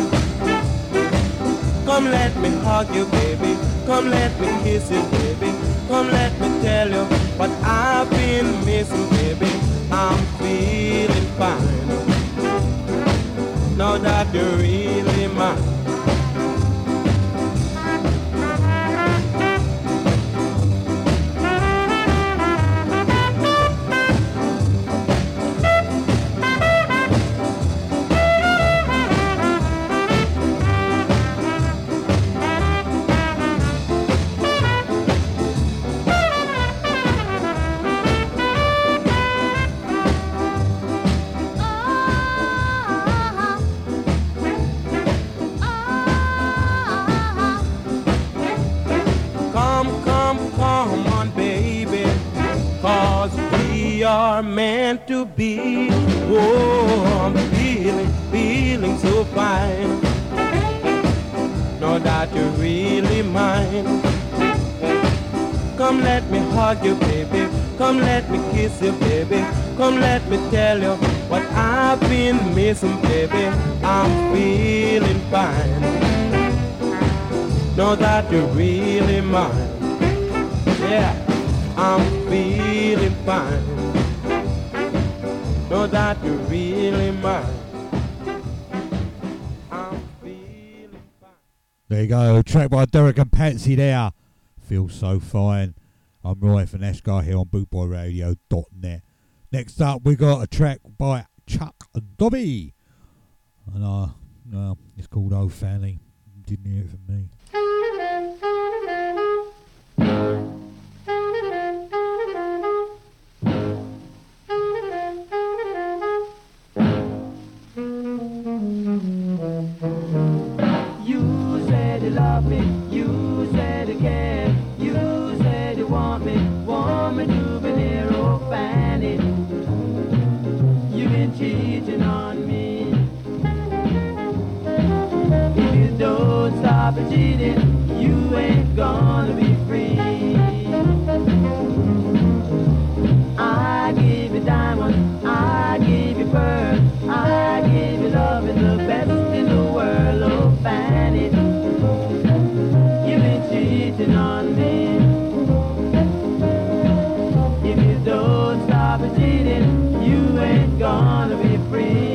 Come let me hug you, baby, come let me kiss you, baby, come let me tell you what I've been missing, baby. I'm feeling fine, now that you're really mine. meant to be. Oh, I'm feeling, feeling so fine. No doubt you're really mine. Come let me hug you, baby. Come let me kiss you, baby. Come let me tell you what I've been missing, baby. I'm feeling fine. Know that you're really mine. Yeah, I'm feeling fine. Know that you're really mine. I'm feeling fine. There you go, track by Derek and Patsy there. Feels so fine. I'm Roy from that guy here on boot boy radio dot net. Next up, we got a track by Chuck and Dobby. And uh, uh, it's called "Oh Fanny." Didn't hear it from me. You said you love me, you said you care, you said you want me, want me to be near, oh Fanny. You've been cheating on me. If you don't stop cheating, you ain't gonna be free. I give you diamonds, I give you pearls, I give you love and the best in the world, oh Fanny. You've been cheating on me. If you don't stop cheating, you ain't gonna be free.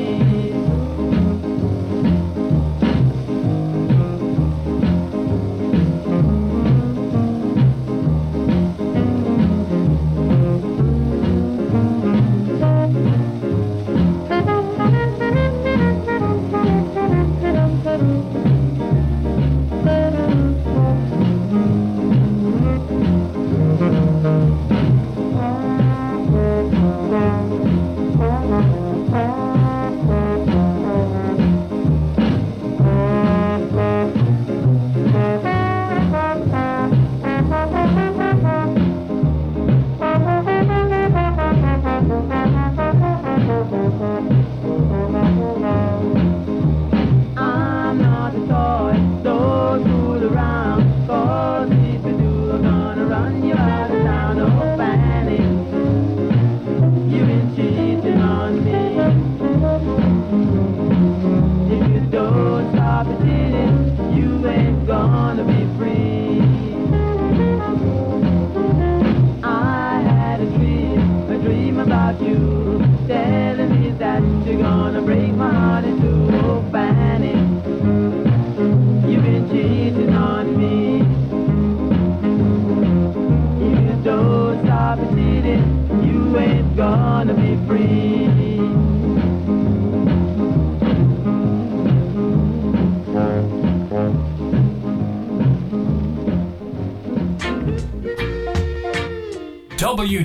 w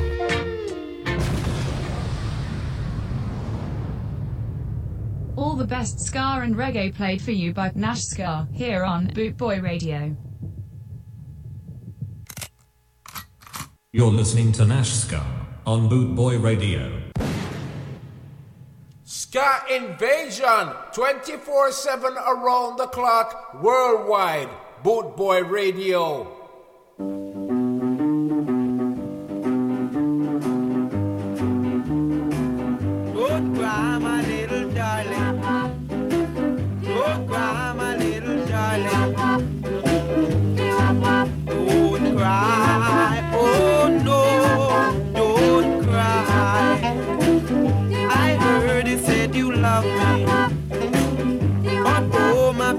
The best ska and reggae played for you by Nash Ska here on Boot Boy Radio. You're listening to Nash Ska on Boot Boy Radio. Ska Invasion, twenty-four seven around the clock, worldwide, Boot Boy Radio.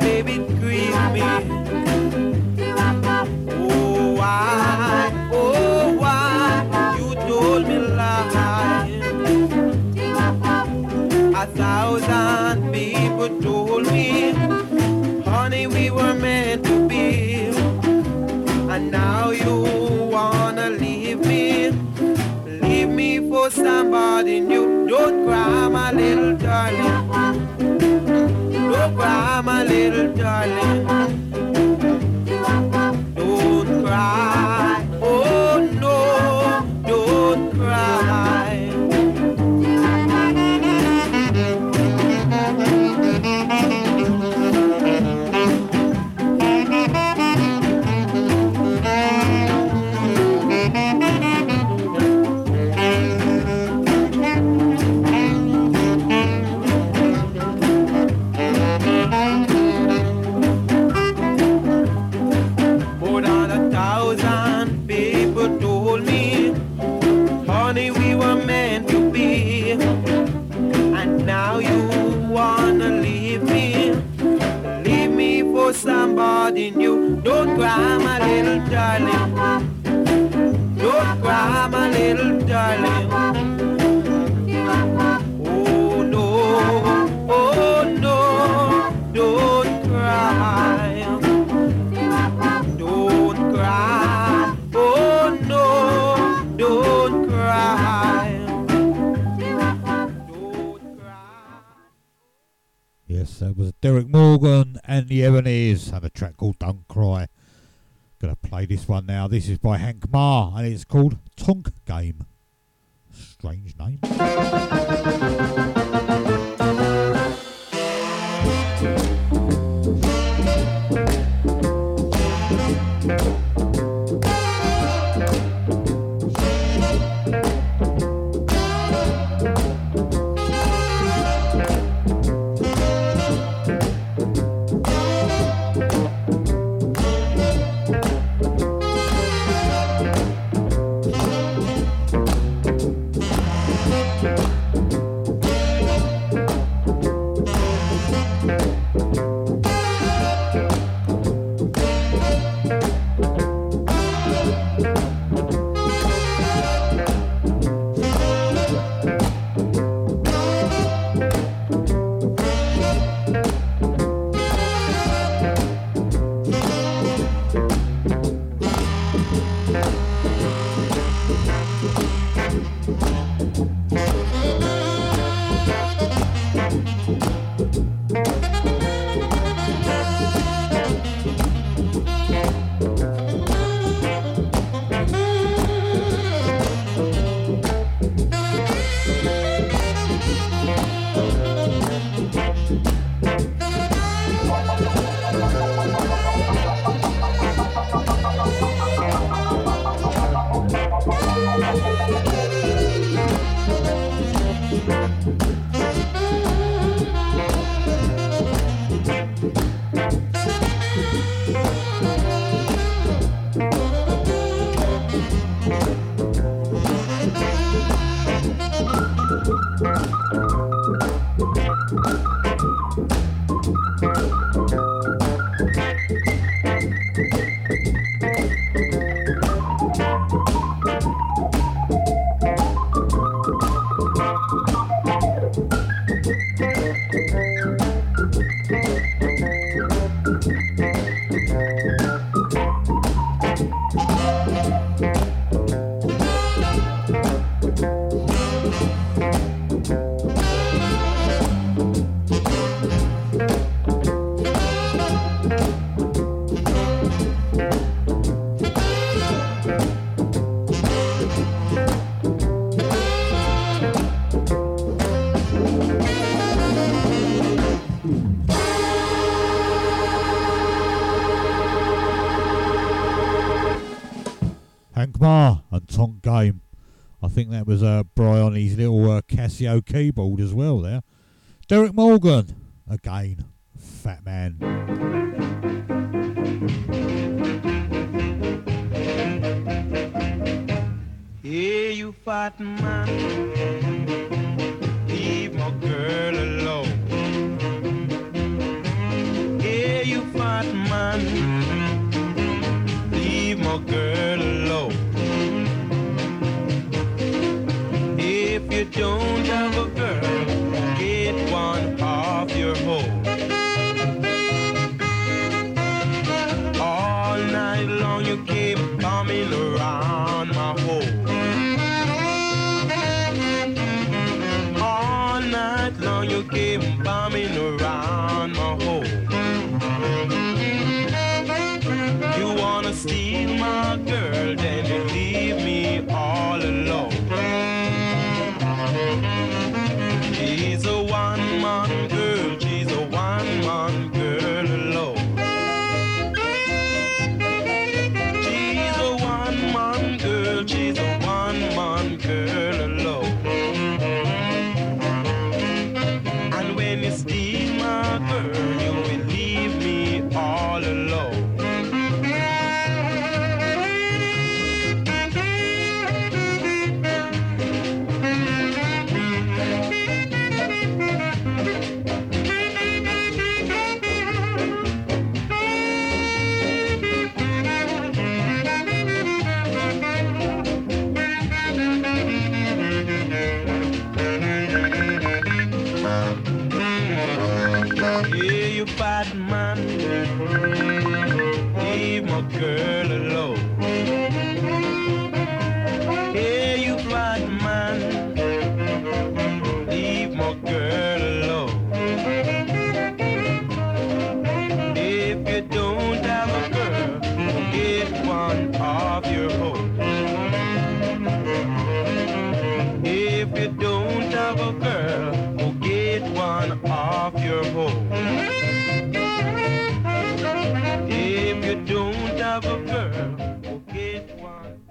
Baby, greet me. Oh, I and now you wanna leave me, leave me for somebody new. Don't cry, my little darling, don't cry, my little darling, don't cry, oh no, don't cry. Somebody new, don't cry, my little darling. Don't cry, my little darling. Oh no, oh no, don't cry. Don't cry, oh no, don't cry. Don't cry. Yes, that was Derek Morgan and the Ebonies have a track called Don't Cry. Gonna play this one now. This is by Hank Marr and it's called Tonk Game. Strange name. That was uh, Bryony's little uh, Casio keyboard as well there. Derek Morgan, again, Fat Man. Yeah, you fat man, leave my girl alone. Yeah, you fat man, leave my girl alone. If you don't have a girl, get one off your home. All night long you keep coming around my home. All night long you keep coming around my home. You wanna steal my girl, then you leave me all alone. She's a one-man girl, she's a one-man girl alone. She's a one-man girl, she's a one-man girl alone. And when you steal my girl, you will leave me all alone. Bad man, leave my girl alone. Hey, you bad man, leave my girl alone. If you don't have a girl, get one of your own. If you don't have a girl, get one of your own.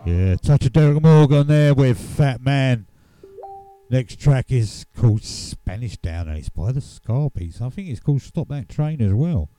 Yeah, touch of Derek Morgan there with Fat Man. Next track is called Spanish Down and it's by the Scarpies. I think it's called Stop That Train as well.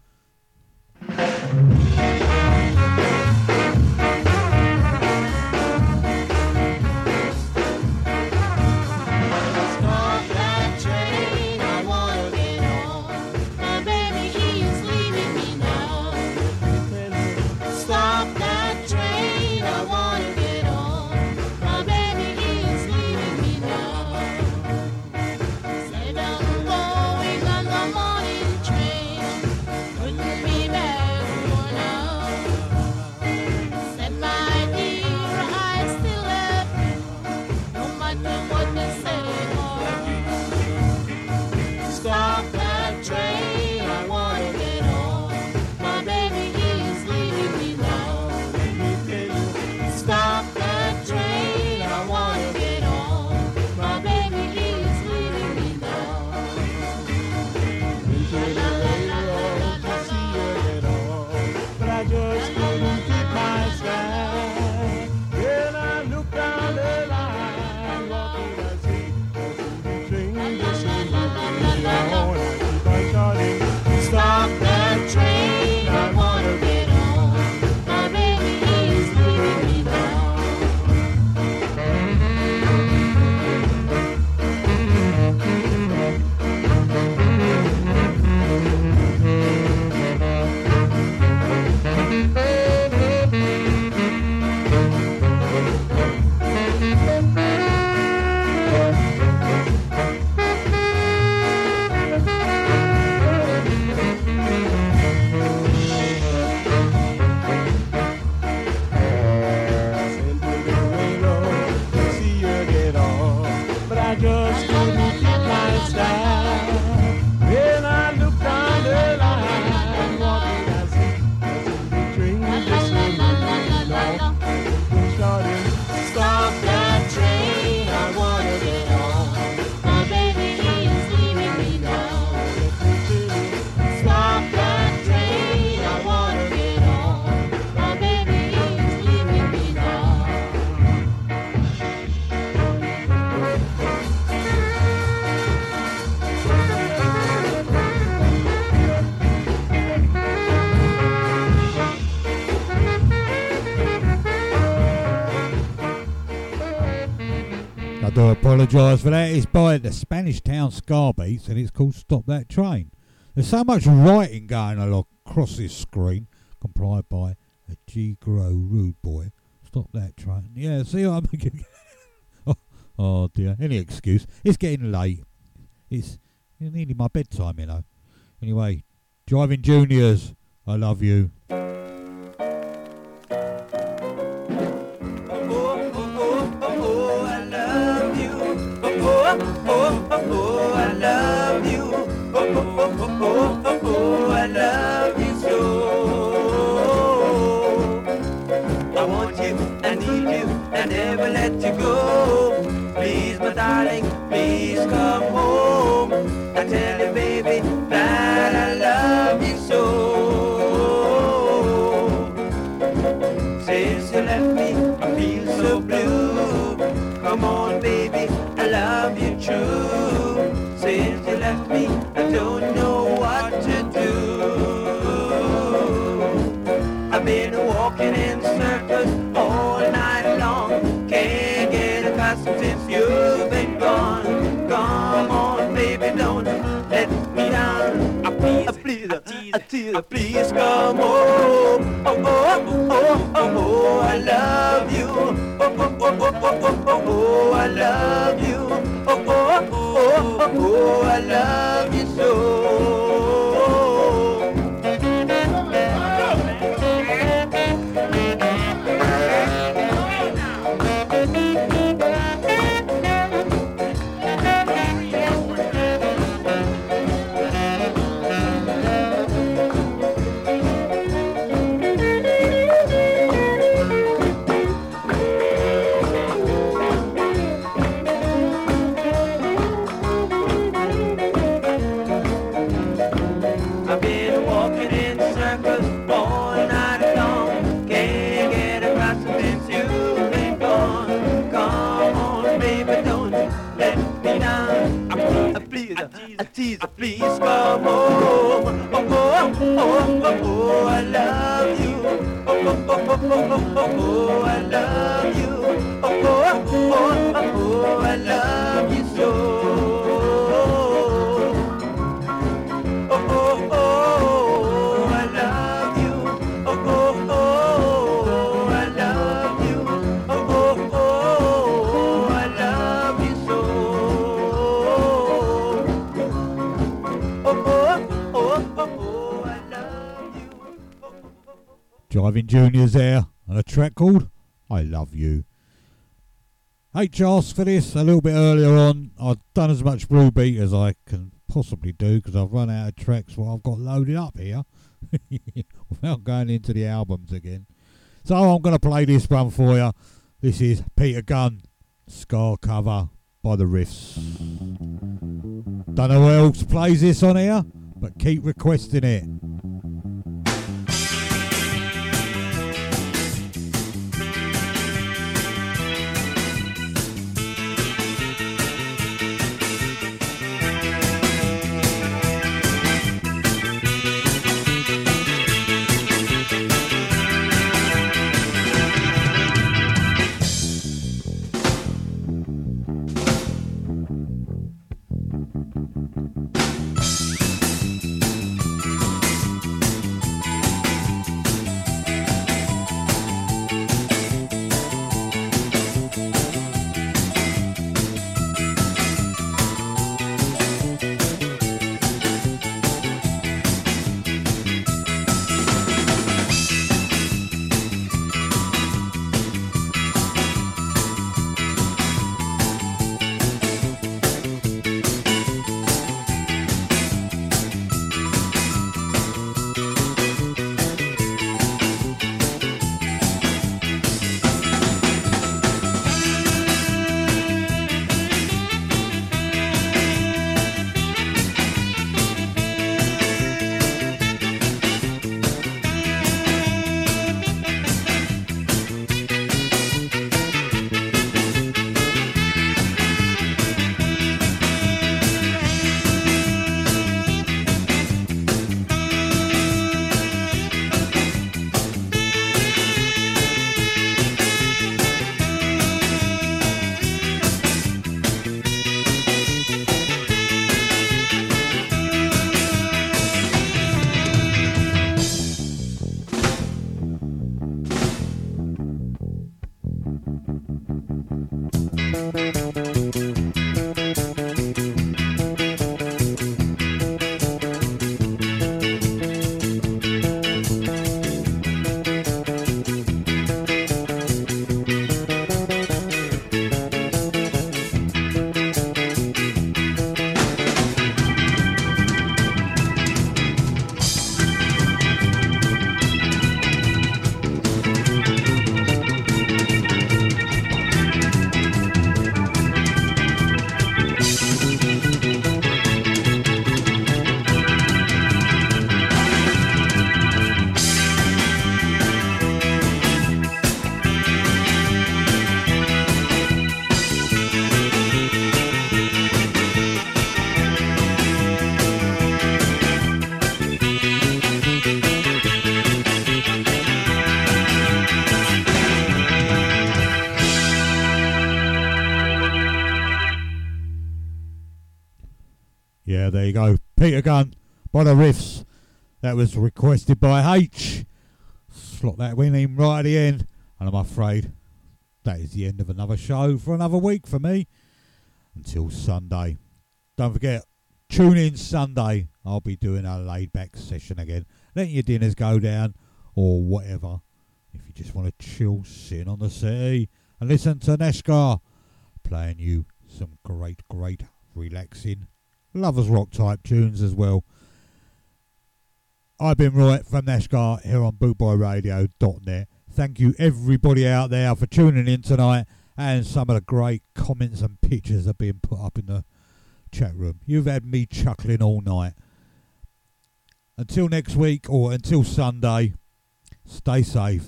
Apologise for that. It's by the Spanish Town Scarbeats and it's called Stop That Train. There's so much writing going along across this screen, complied by a G Grow Rude Boy. Stop that train. Yeah, see what I'm making. oh, oh dear, any excuse. It's getting late. It's nearly my bedtime, you know. Anyway, Driving Juniors, I love you. had to go. Please, my darling, please come home. I tell you, baby, that I love you so. Since you left me, I feel so blue. Come on, baby, I love you true. Since you left me, I don't know what to do. I've been walking in circles all night long. Can't get accustomed since you've been gone. Come on, baby, don't let me down. I please, please, I please, I please, I please come home. Oh, oh, oh, oh, oh, oh, I love you. Oh, oh, oh, oh, oh, oh, oh, I love you. Oh, oh, oh, oh, oh, oh, I love you so. Please come home. Oh, oh, oh, oh, oh, I love you. Oh, oh, oh, oh, oh, oh, oh, I love you. Oh, oh, oh, oh, oh, I love you so. Oh, oh, oh, I love you. Oh, oh, oh, I love you. Oh, oh, oh, I love you so. Driving Juniors there, and a track called I Love You. H asked for this a little bit earlier on. I've done as much blue beat as I can possibly do because I've run out of tracks what I've got loaded up here without going into the albums again. So I'm going to play this one for you. This is Peter Gunn, Scar cover by The Riffs. Don't know who else plays this on here, but keep requesting it. Yeah, there you go. Peter Gunn by The Riffs. That was requested by H. Slot that win in right at the end. And I'm afraid that is the end of another show for another week for me. Until Sunday. Don't forget, tune in Sunday. I'll be doing a laid-back session again. Letting your dinners go down or whatever. If you just want to chill, sit on the settee and listen to Nescar playing you some great, great, relaxing lovers rock type tunes as well. I've been Roy from Nescar here on boot boy radio dot net. Thank you everybody out there for tuning in tonight, and some of the great comments and pictures are being put up in the chat room. You've had me chuckling all night. Until next week or until Sunday, stay safe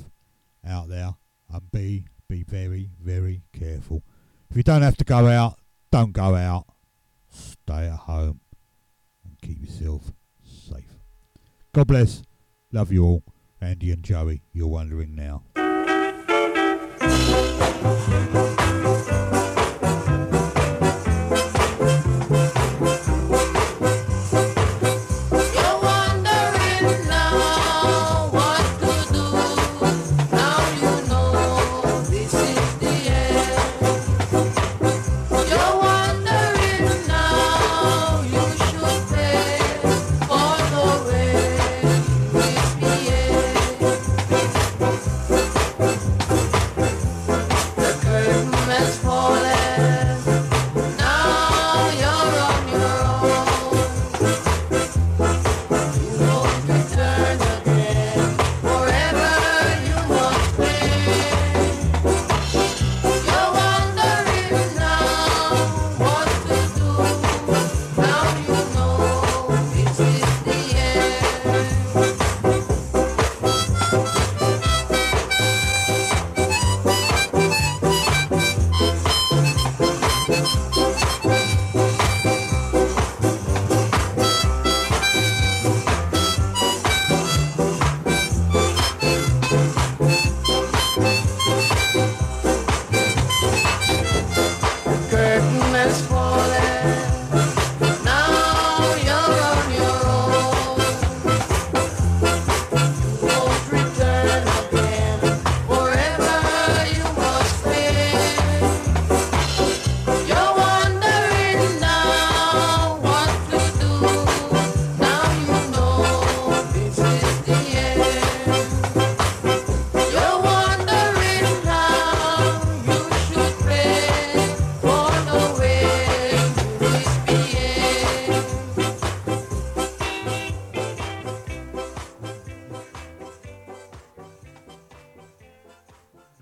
out there and be be very, very careful. If you don't have to go out, don't go out. Stay at home and keep yourself safe. God bless. Love you all. Andy and Joey, you're wondering now.